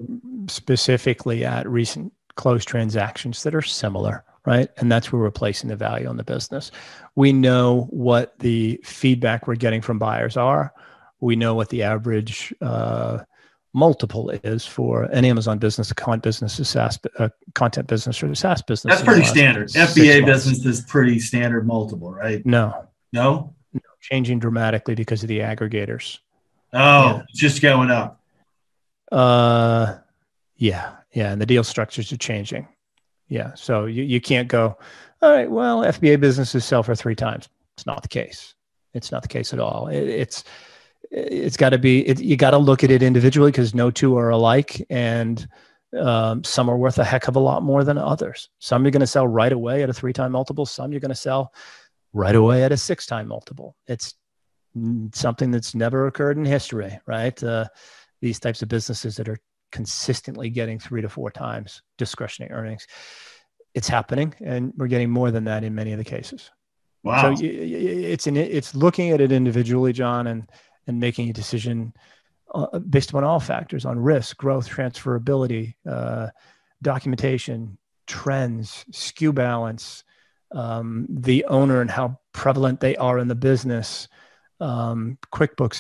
specifically at recent closed transactions that are similar, right? And that's where we're placing the value on the business. We know what the feedback we're getting from buyers are. We know what the average multiple is for an Amazon business, a content business, content business, or a SaaS business. That's pretty standard. FBA business is pretty standard multiple, right? No, changing dramatically because of the aggregators. Oh, yeah. Just going up. Yeah, and the deal structures are changing. Yeah, so you can't go, all right, well, FBA businesses sell for 3 times. It's not the case. It's not the case at all. It's got to be, you got to look at it individually because no two are alike, and some are worth a heck of a lot more than others. Some you're going to sell right away at a 3-time multiple. Some you're going to sell right away at a 6-time multiple. It's something that's never occurred in history, right? These types of businesses that are consistently getting 3 to 4 times discretionary earnings. It's happening, and we're getting more than that in many of the cases. Wow. So it's looking at it individually, John, and making a decision based upon all factors, on risk, growth, transferability, documentation, trends, SKU balance, the owner and how prevalent they are in the business, QuickBooks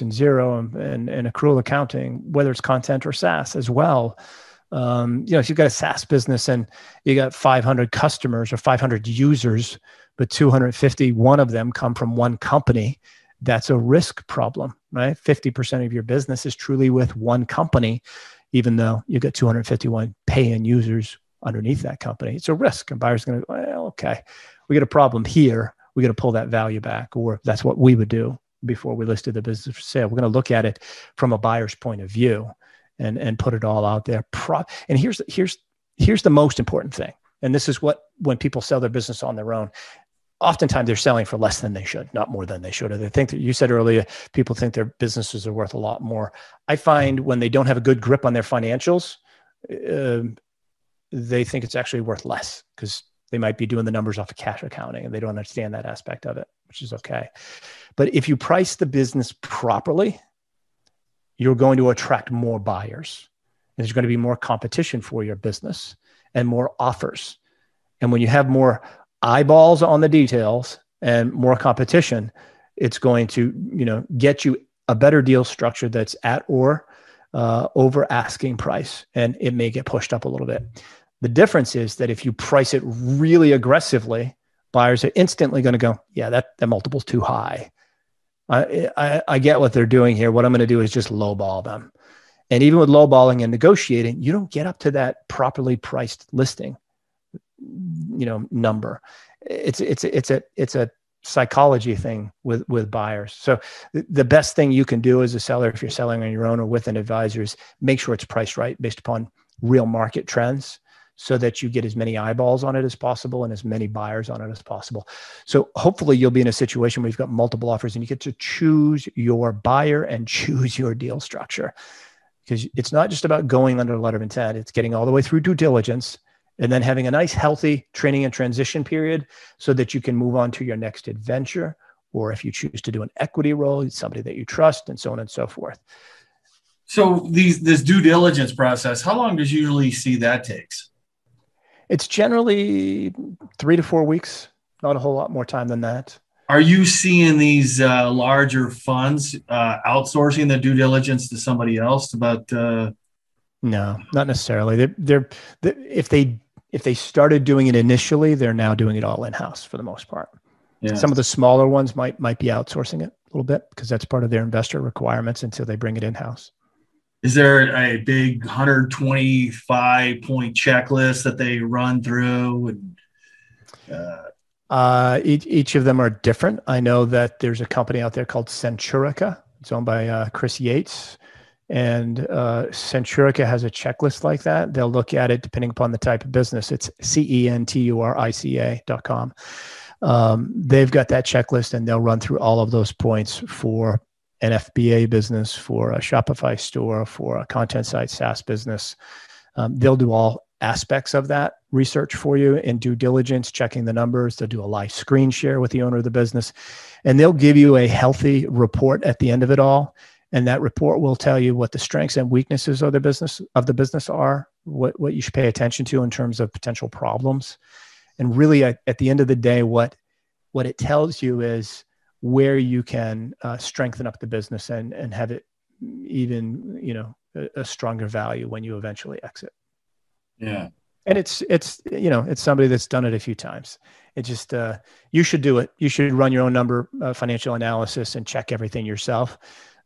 and Xero and accrual accounting, whether it's content or SaaS as well. If you've got a SaaS business and you got 500 customers or 500 users, but 251 of them come from one company, that's a risk problem, right? 50% of your business is truly with one company, even though you've got 251 pay-in users underneath that company. It's a risk. And buyers are going to, well, okay, we got a problem here. We got to pull that value back, or that's what we would do before we listed the business for sale. We're going to look at it from a buyer's point of view and put it all out there. And here's the most important thing. And this is what, when people sell their business on their own, oftentimes they're selling for less than they should, not more than they should. Or they think that, you said earlier, people think their businesses are worth a lot more. I find when they don't have a good grip on their financials, they think it's actually worth less because they might be doing the numbers off of cash accounting and they don't understand that aspect of it, which is okay. But if you price the business properly, you're going to attract more buyers. There's going to be more competition for your business and more offers. And when you have more eyeballs on the details and more competition, it's going to, get you a better deal structure that's at or over asking price. And it may get pushed up a little bit. The difference is that if you price it really aggressively, buyers are instantly going to go, yeah, that multiple's too high. I get what they're doing here. What I'm going to do is just lowball them. And even with lowballing and negotiating, you don't get up to that properly priced listing, number. It's a psychology thing with buyers. So the best thing you can do as a seller, if you're selling on your own or with an advisor, is make sure it's priced right based upon real market trends, so that you get as many eyeballs on it as possible and as many buyers on it as possible. So hopefully you'll be in a situation where you've got multiple offers and you get to choose your buyer and choose your deal structure. Because it's not just about going under letter of intent, it's getting all the way through due diligence and then having a nice, healthy training and transition period so that you can move on to your next adventure, or if you choose to do an equity role, it's somebody that you trust, and so on and so forth. So this due diligence process, how long does you usually see that takes? It's generally 3 to 4 weeks, not a whole lot more time than that. Are you seeing these larger funds outsourcing the due diligence to somebody else? No, not necessarily. If they started doing it initially, they're now doing it all in-house for the most part. Yeah. Some of the smaller ones might be outsourcing it a little bit because that's part of their investor requirements until they bring it in-house. Is there a big 125-point checklist that they run through? And, each of them are different. I know that there's a company out there called Centurica. It's owned by Chris Yates. And Centurica has a checklist like that. They'll look at it depending upon the type of business. It's centurica.com. They've got that checklist, and they'll run through all of those points for an FBA business, for a Shopify store, for a content site SaaS business. They'll do all aspects of that research for you in due diligence, checking the numbers. They'll do a live screen share with the owner of the business, and they'll give you a healthy report at the end of it all. And that report will tell you what the strengths and weaknesses of the business are, what you should pay attention to in terms of potential problems. And really, at the end of the day, what it tells you is where you can strengthen up the business and have it even, a stronger value when you eventually exit. Yeah. And it's somebody that's done it a few times. It just, you should do it. You should run your own number, financial analysis, and check everything yourself,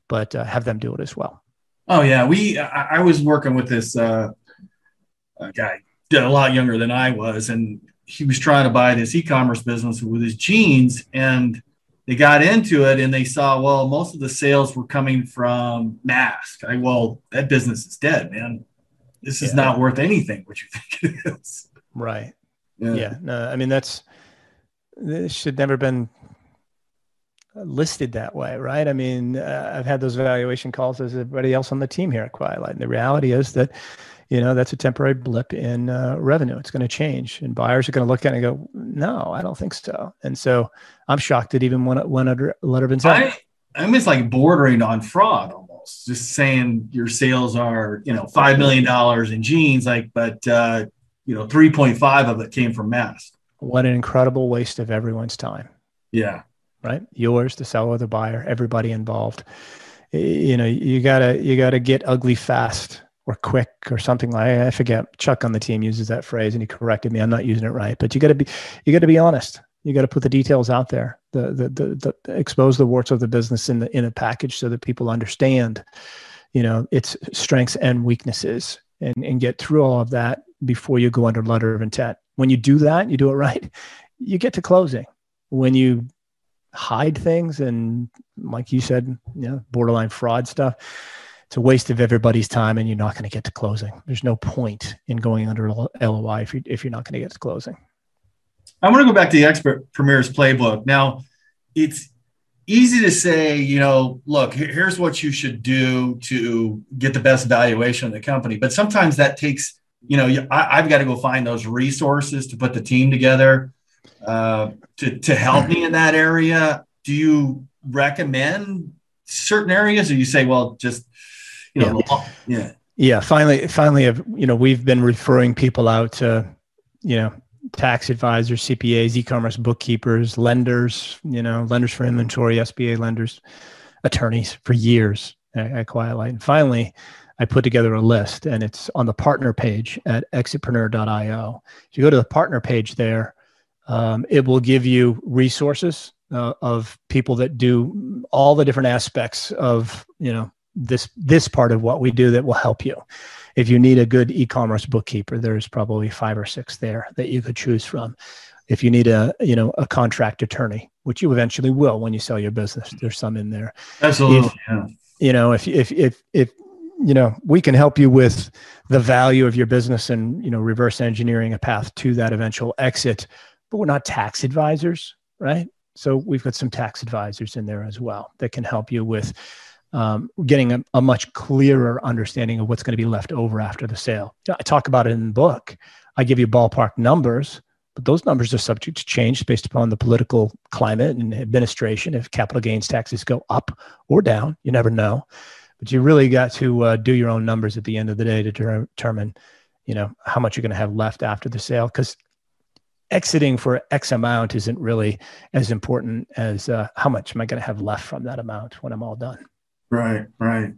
but have them do it as well. Oh yeah. I was working with this guy a lot younger than I was, and he was trying to buy this e-commerce business with his jeans, and they got into it and they saw, well, most of the sales were coming from masks. That business is dead, man. This is not worth anything, what you think it is. Right. Yeah. No, I mean, this should never been listed that way, right? I mean, I've had those valuation calls as everybody else on the team here at Quiet Light. And the reality is that you know, that's a temporary blip in revenue. It's going to change, and buyers are going to look at it and go, "No, I don't think so." And so I'm shocked that even one letter of incentive. I'm just like bordering on fraud almost. Just saying your sales are, you know, $5 million in jeans, like, but you know, 3.5 of it came from masks. What an incredible waste of everyone's time. Yeah. Right. Yours, the seller, the buyer, everybody involved. You know, you gotta get ugly fast or quick or something like that. I forget. Chuck on the team uses that phrase, and he corrected me. I'm not using it right, but you gotta be honest. You gotta put the details out there. The expose the warts of the business in a package so that people understand, you know, its strengths and weaknesses, and get through all of that before you go under letter of intent. When you do that, you do it right, you get to closing. When you hide things and, like you said, you know, borderline fraud stuff, it's a waste of everybody's time, and you're not going to get to closing. There's no point in going under LOI if you're not going to get to closing. I want to go back to the Exitpreneur's Playbook. Now, it's easy to say, you know, look, here's what you should do to get the best valuation of the company. But sometimes that takes, you know, I've got to go find those resources to put the team together to help me in that area. Do you recommend certain areas, or you say, well, just, you know, yeah. Finally, you know, we've been referring people out to, you know, tax advisors, CPAs, e-commerce bookkeepers, lenders, you know, lenders for inventory, SBA lenders, attorneys for years at Quiet Light. And finally, I put together a list, and it's on the partner page at exitpreneur.io. If you go to the partner page there, it will give you resources of people that do all the different aspects of, you know, this part of what we do that will help you. If you need a good e-commerce bookkeeper, there's probably 5 or 6 there that you could choose from. If you need a contract attorney, which you eventually will when you sell your business, there's some in there. Absolutely. You know, if you know, we can help you with the value of your business and, you know, reverse engineering a path to that eventual exit, but we're not tax advisors, right? So we've got some tax advisors in there as well that can help you with getting a much clearer understanding of what's going to be left over after the sale. I talk about it in the book. I give you ballpark numbers, but those numbers are subject to change based upon the political climate and administration. If capital gains taxes go up or down, you never know. But you really got to do your own numbers at the end of the day to determine, you know, how much you're going to have left after the sale. Because exiting for X amount isn't really as important as how much am I going to have left from that amount when I'm all done. Right, right.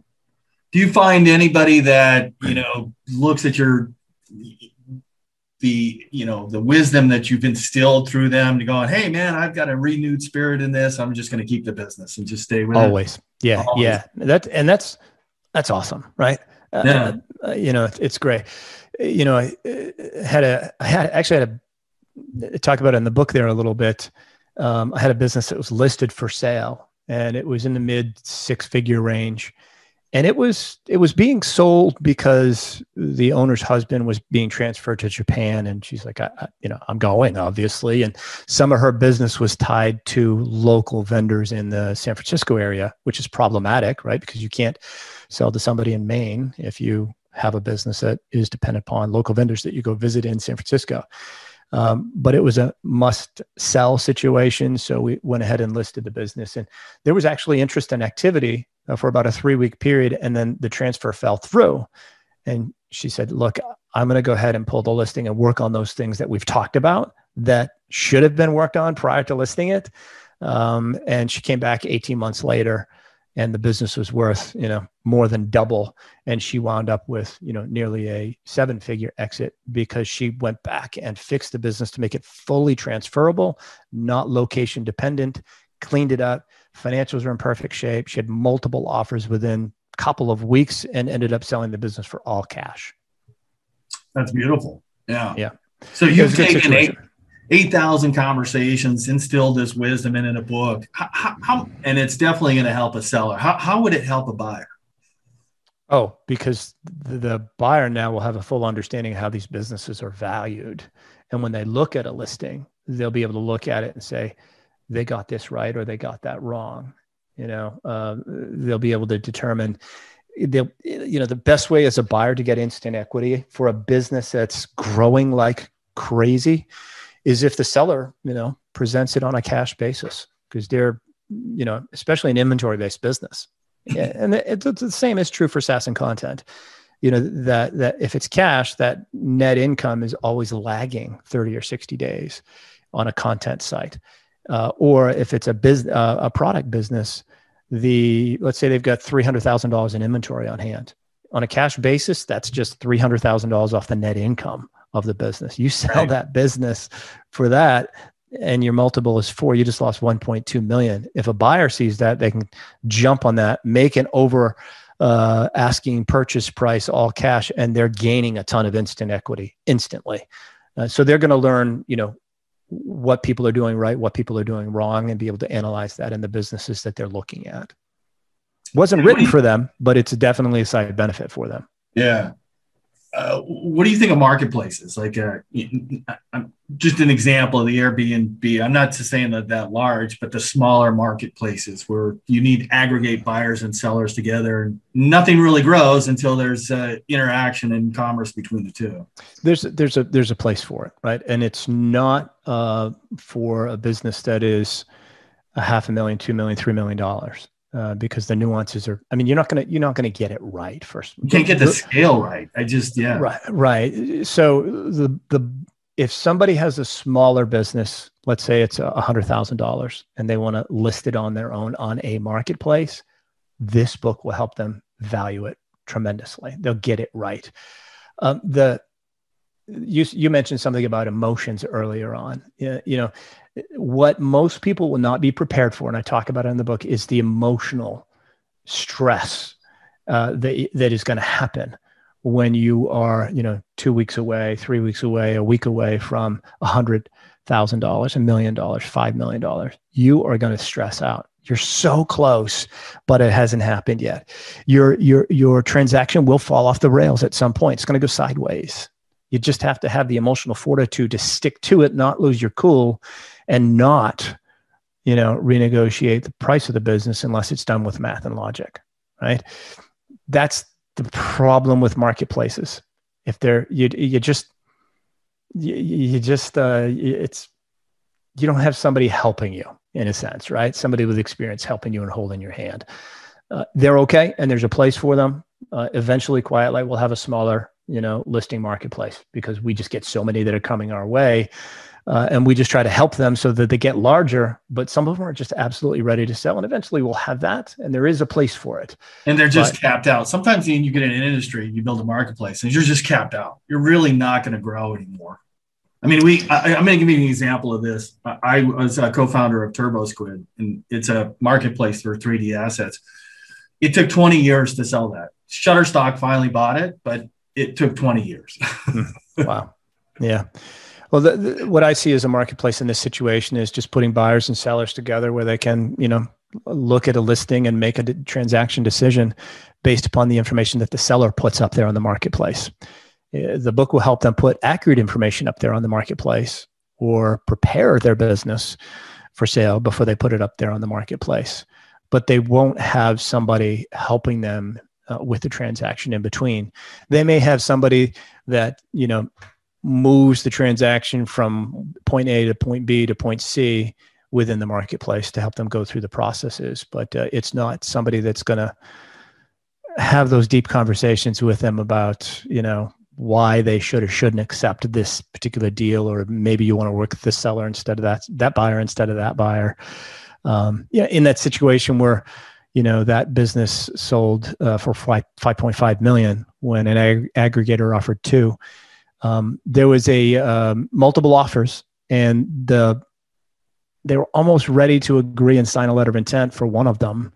Do you find anybody that, you know, looks at the wisdom that you've instilled through them to go, hey man, I've got a renewed spirit in this. I'm just going to keep the business and just stay with it. Yeah, always. Yeah. That's awesome, right? Yeah. You know, it's great. You know, I talk about it in the book there a little bit. I had a business that was listed for sale, and it was in the mid-6-figure range, and it was being sold because the owner's husband was being transferred to Japan, and she's like, I'm going, obviously. And some of her business was tied to local vendors in the San Francisco area, which is problematic, right? Because you can't sell to somebody in Maine if you have a business that is dependent upon local vendors that you go visit in San Francisco. But it was a must-sell situation, so we went ahead and listed the business. And there was actually interest and activity for about a 3-week period, and then the transfer fell through. And she said, look, I'm going to go ahead and pull the listing and work on those things that we've talked about that should have been worked on prior to listing it. And she came back 18 months later, and the business was worth, you know, more than double. And she wound up with, you know, nearly a 7-figure exit because she went back and fixed the business to make it fully transferable, not location dependent, cleaned it up. Financials were in perfect shape. She had multiple offers within a couple of weeks and ended up selling the business for all cash. That's beautiful. Yeah. Yeah. So you've taken 8,000 conversations, instilled this wisdom in a book. How, and it's definitely going to help a seller. How would it help a buyer? Oh, because the buyer now will have a full understanding of how these businesses are valued. And when they look at a listing, they'll be able to look at it and say, they got this right, or they got that wrong. You know, they'll be able to determine the best way as a buyer to get instant equity for a business that's growing like crazy is if the seller, presents it on a cash basis, because they're, especially an inventory-based business. And the same is true for SaaS and content. That if it's cash, that net income is always lagging 30 or 60 days on a content site. Or if it's a product business, let's say they've got $300,000 in inventory on hand. On a cash basis, that's just $300,000 off the net income of the business. You sell that business for that, and your multiple is 4. You just lost 1.2 million. If a buyer sees that, they can jump on that, make an over asking purchase price, all cash, and they're gaining a ton of instant equity instantly. So they're going to learn, what people are doing right, what people are doing wrong, and be able to analyze that in the businesses that they're looking at. Wasn't written for them, but it's definitely a side benefit for them. Yeah. What do you think of marketplaces? Like just an example of the Airbnb. I'm not saying that large, but the smaller marketplaces where you need aggregate buyers and sellers together, and nothing really grows until there's interaction and commerce between the two. There's a place for it, right? And it's not for a business that is $500,000, $2 million, $3 million. Because the nuances are, you're not gonna get it right first. You can't get the scale right. Right. So if somebody has a smaller business, let's say it's $100,000, and they want to list it on their own on a marketplace, this book will help them value it tremendously. They'll get it right. You mentioned something about emotions earlier on. What most people will not be prepared for, and I talk about it in the book, is the emotional stress that is going to happen when you are, 2 weeks away, 3 weeks away, a week away from $100,000, $1 million, $5 million. You are going to stress out. You're so close, but it hasn't happened yet. Your transaction will fall off the rails at some point. It's going to go sideways. You just have to have the emotional fortitude to stick to it, not lose your cool, and not, renegotiate the price of the business unless it's done with math and logic, right? That's the problem with marketplaces. If they're, you don't have somebody helping you in a sense, right? Somebody with experience helping you and holding your hand. They're okay. And there's a place for them. Eventually Quiet Light will have a smaller, listing marketplace, because we just get so many that are coming our way. And we just try to help them so that they get larger, but some of them are just absolutely ready to sell. And eventually we'll have that. And there is a place for it. And they're just capped out. Sometimes you get in an industry, you build a marketplace and you're just capped out. You're really not going to grow anymore. I'm going to give you an example of this. I was a co-founder of TurboSquid, and it's a marketplace for 3D assets. It took 20 years to sell that. Shutterstock finally bought it, but it took 20 years. Wow. Yeah. Well, what I see as a marketplace in this situation is just putting buyers and sellers together where they can, look at a listing and make a transaction decision based upon the information that the seller puts up there on the marketplace. The book will help them put accurate information up there on the marketplace, or prepare their business for sale before they put it up there on the marketplace. But they won't have somebody helping them with the transaction in between. They may have somebody that, moves the transaction from point A to point B to point C within the marketplace to help them go through the processes. But it's not somebody that's going to have those deep conversations with them about, why they should or shouldn't accept this particular deal, or maybe you want to work with this seller instead of that buyer instead of that buyer. In that situation where, that business sold for $5.5 million when an aggregator offered $2 million. There was multiple offers, and they were almost ready to agree and sign a letter of intent for one of them.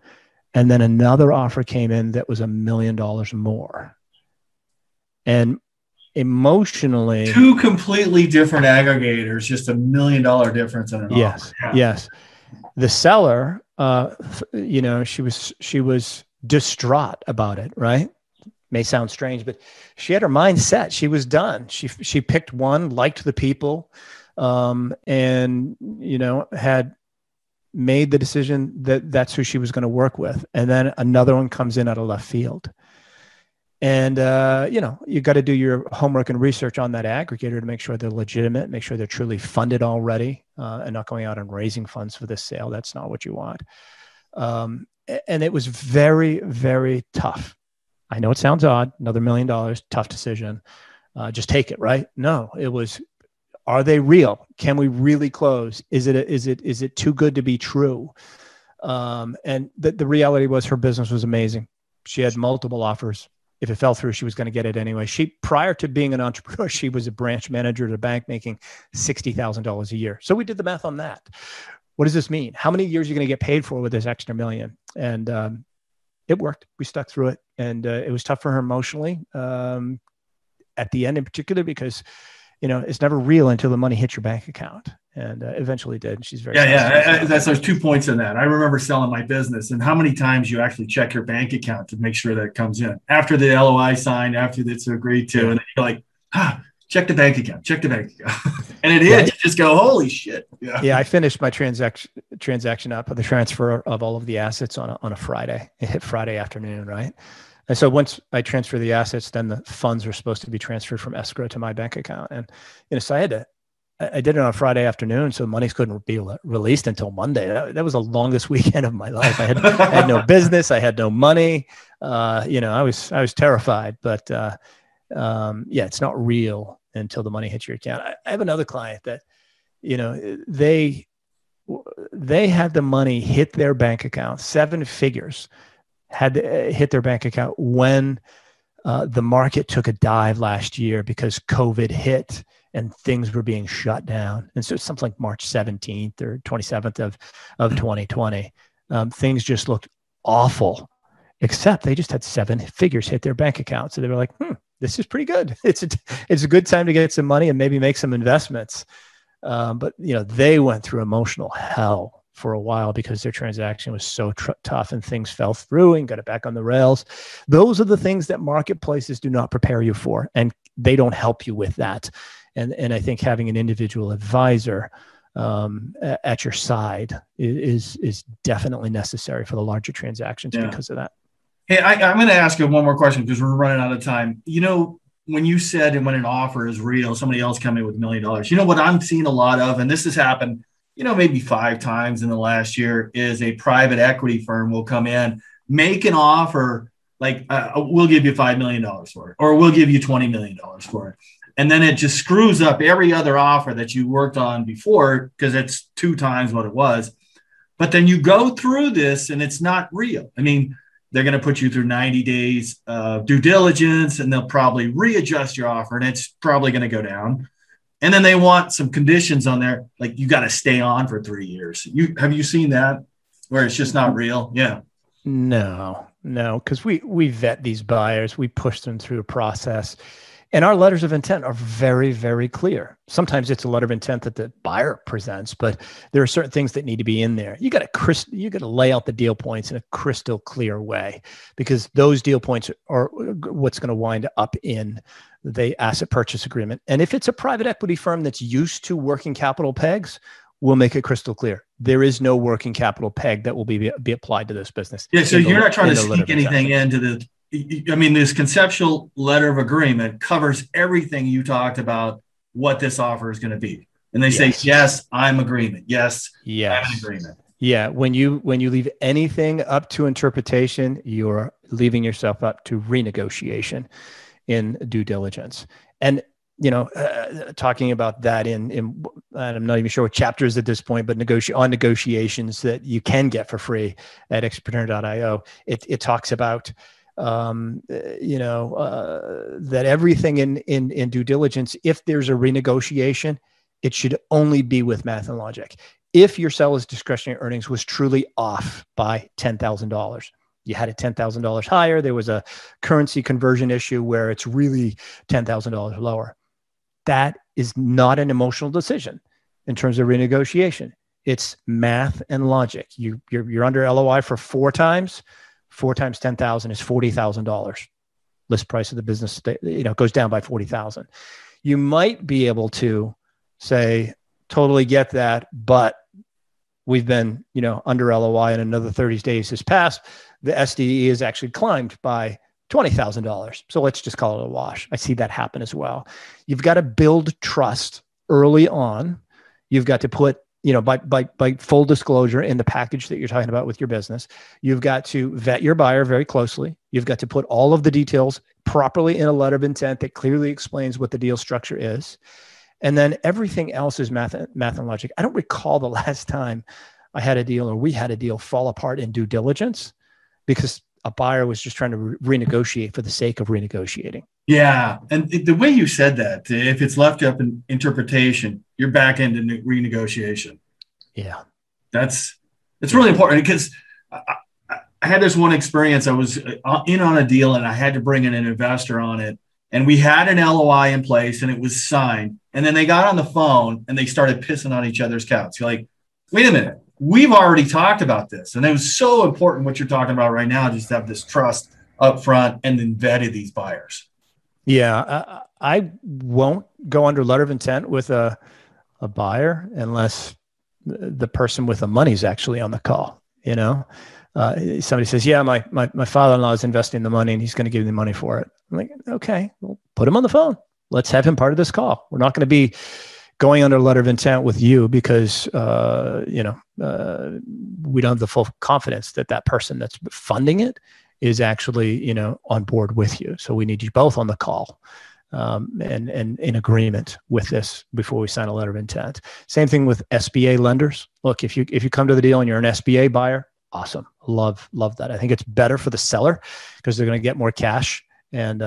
And then another offer came in that was $1 million more. And emotionally... two completely different aggregators, just $1 million difference in an offer. Yes. The seller... she was distraught about it, right? May sound strange, but she had her mind set. She was done. She picked one, liked the people, and had made the decision that that's who she was going to work with. And then another one comes in out of left field. And, you know, you got to do your homework and research on that aggregator to make sure they're legitimate, make sure they're truly funded already, and not going out and raising funds for this sale. That's not what you want. And it was very, very tough. I know it sounds odd, another $1 million, tough decision. Just take it, right? No, it was, are they real? Can we really close? Is it too good to be true? And the reality was her business was amazing. She had multiple offers. If it fell through, she was going to get it anyway. She, prior to being an entrepreneur, she was a branch manager at a bank making $60,000 a year. So we did the math on that. What does this mean? How many years are you going to get paid for with this extra million? And it worked. We stuck through it. And it was tough for her emotionally at the end in particular, because, you know, it's never real until the money hits your bank account. And eventually did. She's very there's 2 points in that. I remember selling my business, and how many times you actually check your bank account to make sure that it comes in after the LOI signed, after it's agreed to, and then you're like, check the bank account, and it is. You just go, holy shit. Yeah, I finished my transaction up of the transfer of all of the assets on a Friday. It hit Friday afternoon, right? And so once I transfer the assets, then the funds are supposed to be transferred from escrow to my bank account, and so I had to. I did it on a Friday afternoon, so monies couldn't be released until Monday. That was the longest weekend of my life. I had no business. I had no money. You know, I was terrified. But yeah, it's not real until the money hits your account. I have another client that, you know, they had the money hit their bank account, 7 figures had to hit their bank account when the market took a dive last year because COVID hit. And things were being shut down. And so it's something like March 17th or 27th of 2020. Things just looked awful, except they just had 7 figures hit their bank account. So they were like, this is pretty good. It's a good time to get some money and maybe make some investments. But you know, they went through emotional hell for a while because their transaction was so tough and things fell through and got it back on the rails. Those are the things that marketplaces do not prepare you for, and they don't help you with that. And I think having an individual advisor at your side is definitely necessary for the larger transactions because of that. Hey, I'm going to ask you one more question because we're running out of time. You know, when you said and when an offer is real, somebody else coming in with $1 million, you know what I'm seeing a lot of, and this has happened, you know, maybe 5 times in the last year, is a private equity firm will come in, make an offer like we'll give you $5 million for it, or we'll give you $20 million for it. And then it just screws up every other offer that you worked on before because it's 2 times what it was. But then you go through this and it's not real. I mean, they're going to put you through 90 days of due diligence, and they'll probably readjust your offer, and it's probably going to go down. And then they want some conditions on there, like you got to stay on for 3 years. Have you seen that where it's just not real? Yeah. No, because we vet these buyers. We push them through a process. And our letters of intent are very, very clear. Sometimes it's a letter of intent that the buyer presents, but there are certain things that need to be in there. You got to lay out the deal points in a crystal clear way, because those deal points are what's going to wind up in the asset purchase agreement. And if it's a private equity firm that's used to working capital pegs, we'll make it crystal clear. There is no working capital peg that will be applied to this business. Yeah, so you're not trying to sneak anything into the... I mean, this conceptual letter of agreement covers everything you talked about, what this offer is going to be. And they say, yes, I'm agreement. Yes, I'm agreement. Yeah. When you leave anything up to interpretation, you're leaving yourself up to renegotiation in due diligence. And, you know, talking about that in, I'm not even sure what chapter is at this point, but on negotiations that you can get for free at Exitpreneur.io, it talks about, that everything in due diligence, if there's a renegotiation, it should only be with math and logic. If your seller's discretionary earnings was truly off by $10,000, you had it $10,000 higher, there was a currency conversion issue where it's really $10,000 lower. That is not an emotional decision in terms of renegotiation. It's math and logic. You're under LOI for 4 times. 4 times 10,000 is $40,000. List price of the business, you know, goes down by 40,000. You might be able to say, totally get that, but we've been, you know, under LOI and another 30 days has passed, the SDE has actually climbed by $20,000. So let's just call it a wash. I see that happen as well. You've got to build trust early on. You've got to put, you know, by full disclosure in the package that you're talking about with your business, you've got to vet your buyer very closely. You've got to put all of the details properly in a letter of intent that clearly explains what the deal structure is. And then everything else is math and logic. I don't recall the last time I had a deal or we had a deal fall apart in due diligence because a buyer was just trying to renegotiate for the sake of renegotiating. Yeah. And the way you said that, if it's left up in interpretation, you're back into renegotiation. Yeah. It's really important because I had this one experience. I was in on a deal and I had to bring in an investor on it. And we had an LOI in place and it was signed. And then they got on the phone and they started pissing on each other's couch. You're like, wait a minute, we've already talked about this. And it was so important what you're talking about right now, just to have this trust up front and then vetted these buyers. Yeah. I won't go under letter of intent with a buyer unless the person with the money is actually on the call, you know? Somebody says, yeah, my father-in-law is investing the money and he's going to give me the money for it. I'm like, okay, well, put him on the phone. Let's have him part of this call. We're not going to be going under letter of intent with you because, we don't have the full confidence that that person that's funding it is actually, you know, on board with you. So we need you both on the call and in agreement with this before we sign a letter of intent. Same thing with SBA lenders. Look, if you come to the deal and you're an SBA buyer, awesome. Love that. I think it's better for the seller because they're going to get more cash and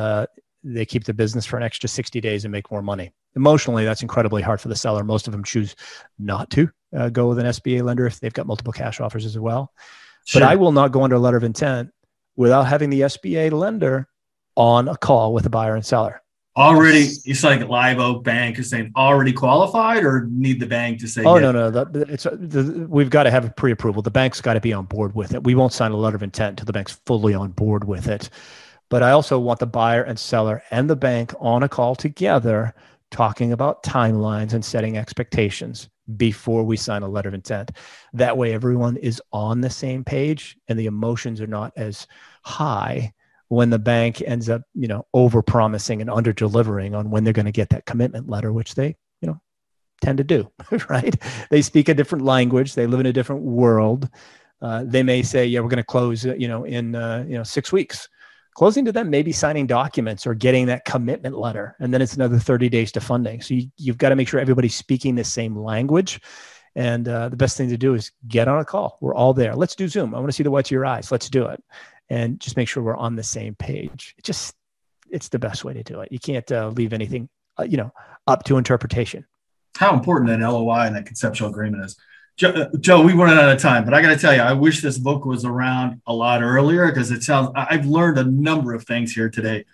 they keep the business for an extra 60 days and make more money. Emotionally, that's incredibly hard for the seller. Most of them choose not to go with an SBA lender if they've got multiple cash offers as well. Sure. But I will not go under a letter of intent without having the SBA lender on a call with the buyer and seller. Already, it's like Live Oak Bank is saying already qualified or need the bank to say, No. We've got to have a pre-approval. The bank's got to be on board with it. We won't sign a letter of intent until the bank's fully on board with it. But I also want the buyer and seller and the bank on a call together talking about timelines and setting expectations before we sign a letter of intent. That way, everyone is on the same page and the emotions are not as high when the bank ends up, you know, over-promising and under-delivering on when they're going to get that commitment letter, which they, you know, tend to do, right? They speak a different language. They live in a different world. They may say, yeah, we're going to close, you know, in, 6 weeks. Closing to them may be signing documents or getting that commitment letter. And then it's another 30 days to funding. So you've got to make sure everybody's speaking the same language. And the best thing to do is get on a call. We're all there. Let's do Zoom. I want to see the whites of your eyes. Let's do it. And just make sure we're on the same page. It's the best way to do it. You can't leave anything, up to interpretation. How important an LOI and that conceptual agreement is. Joe, we running out of time, but I got to tell you, I wish this book was around a lot earlier because it sounds, I've learned a number of things here today.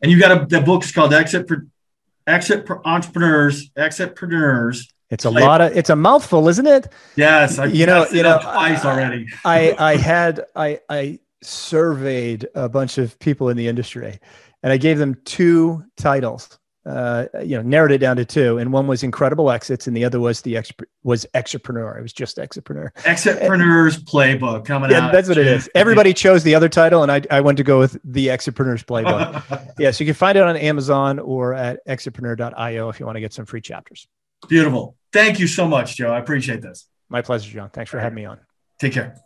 And the book's called Exitpreneur's. It's a lot of, it's a mouthful, isn't it? Yes. Twice already. I surveyed a bunch of people in the industry and I gave them two titles, narrowed it down to two. And one was Incredible Exits. And the other was Exitpreneur. It was just Exitpreneur. Exitpreneur's Playbook coming out. That's what it is. Everybody chose the other title. And I went to go with the Exitpreneur's Playbook. Yeah. So you can find it on Amazon or at exitpreneur.io if you want to get some free chapters. Beautiful. Thank you so much, Joe. I appreciate this. My pleasure, John. Thanks for having me on. Take care.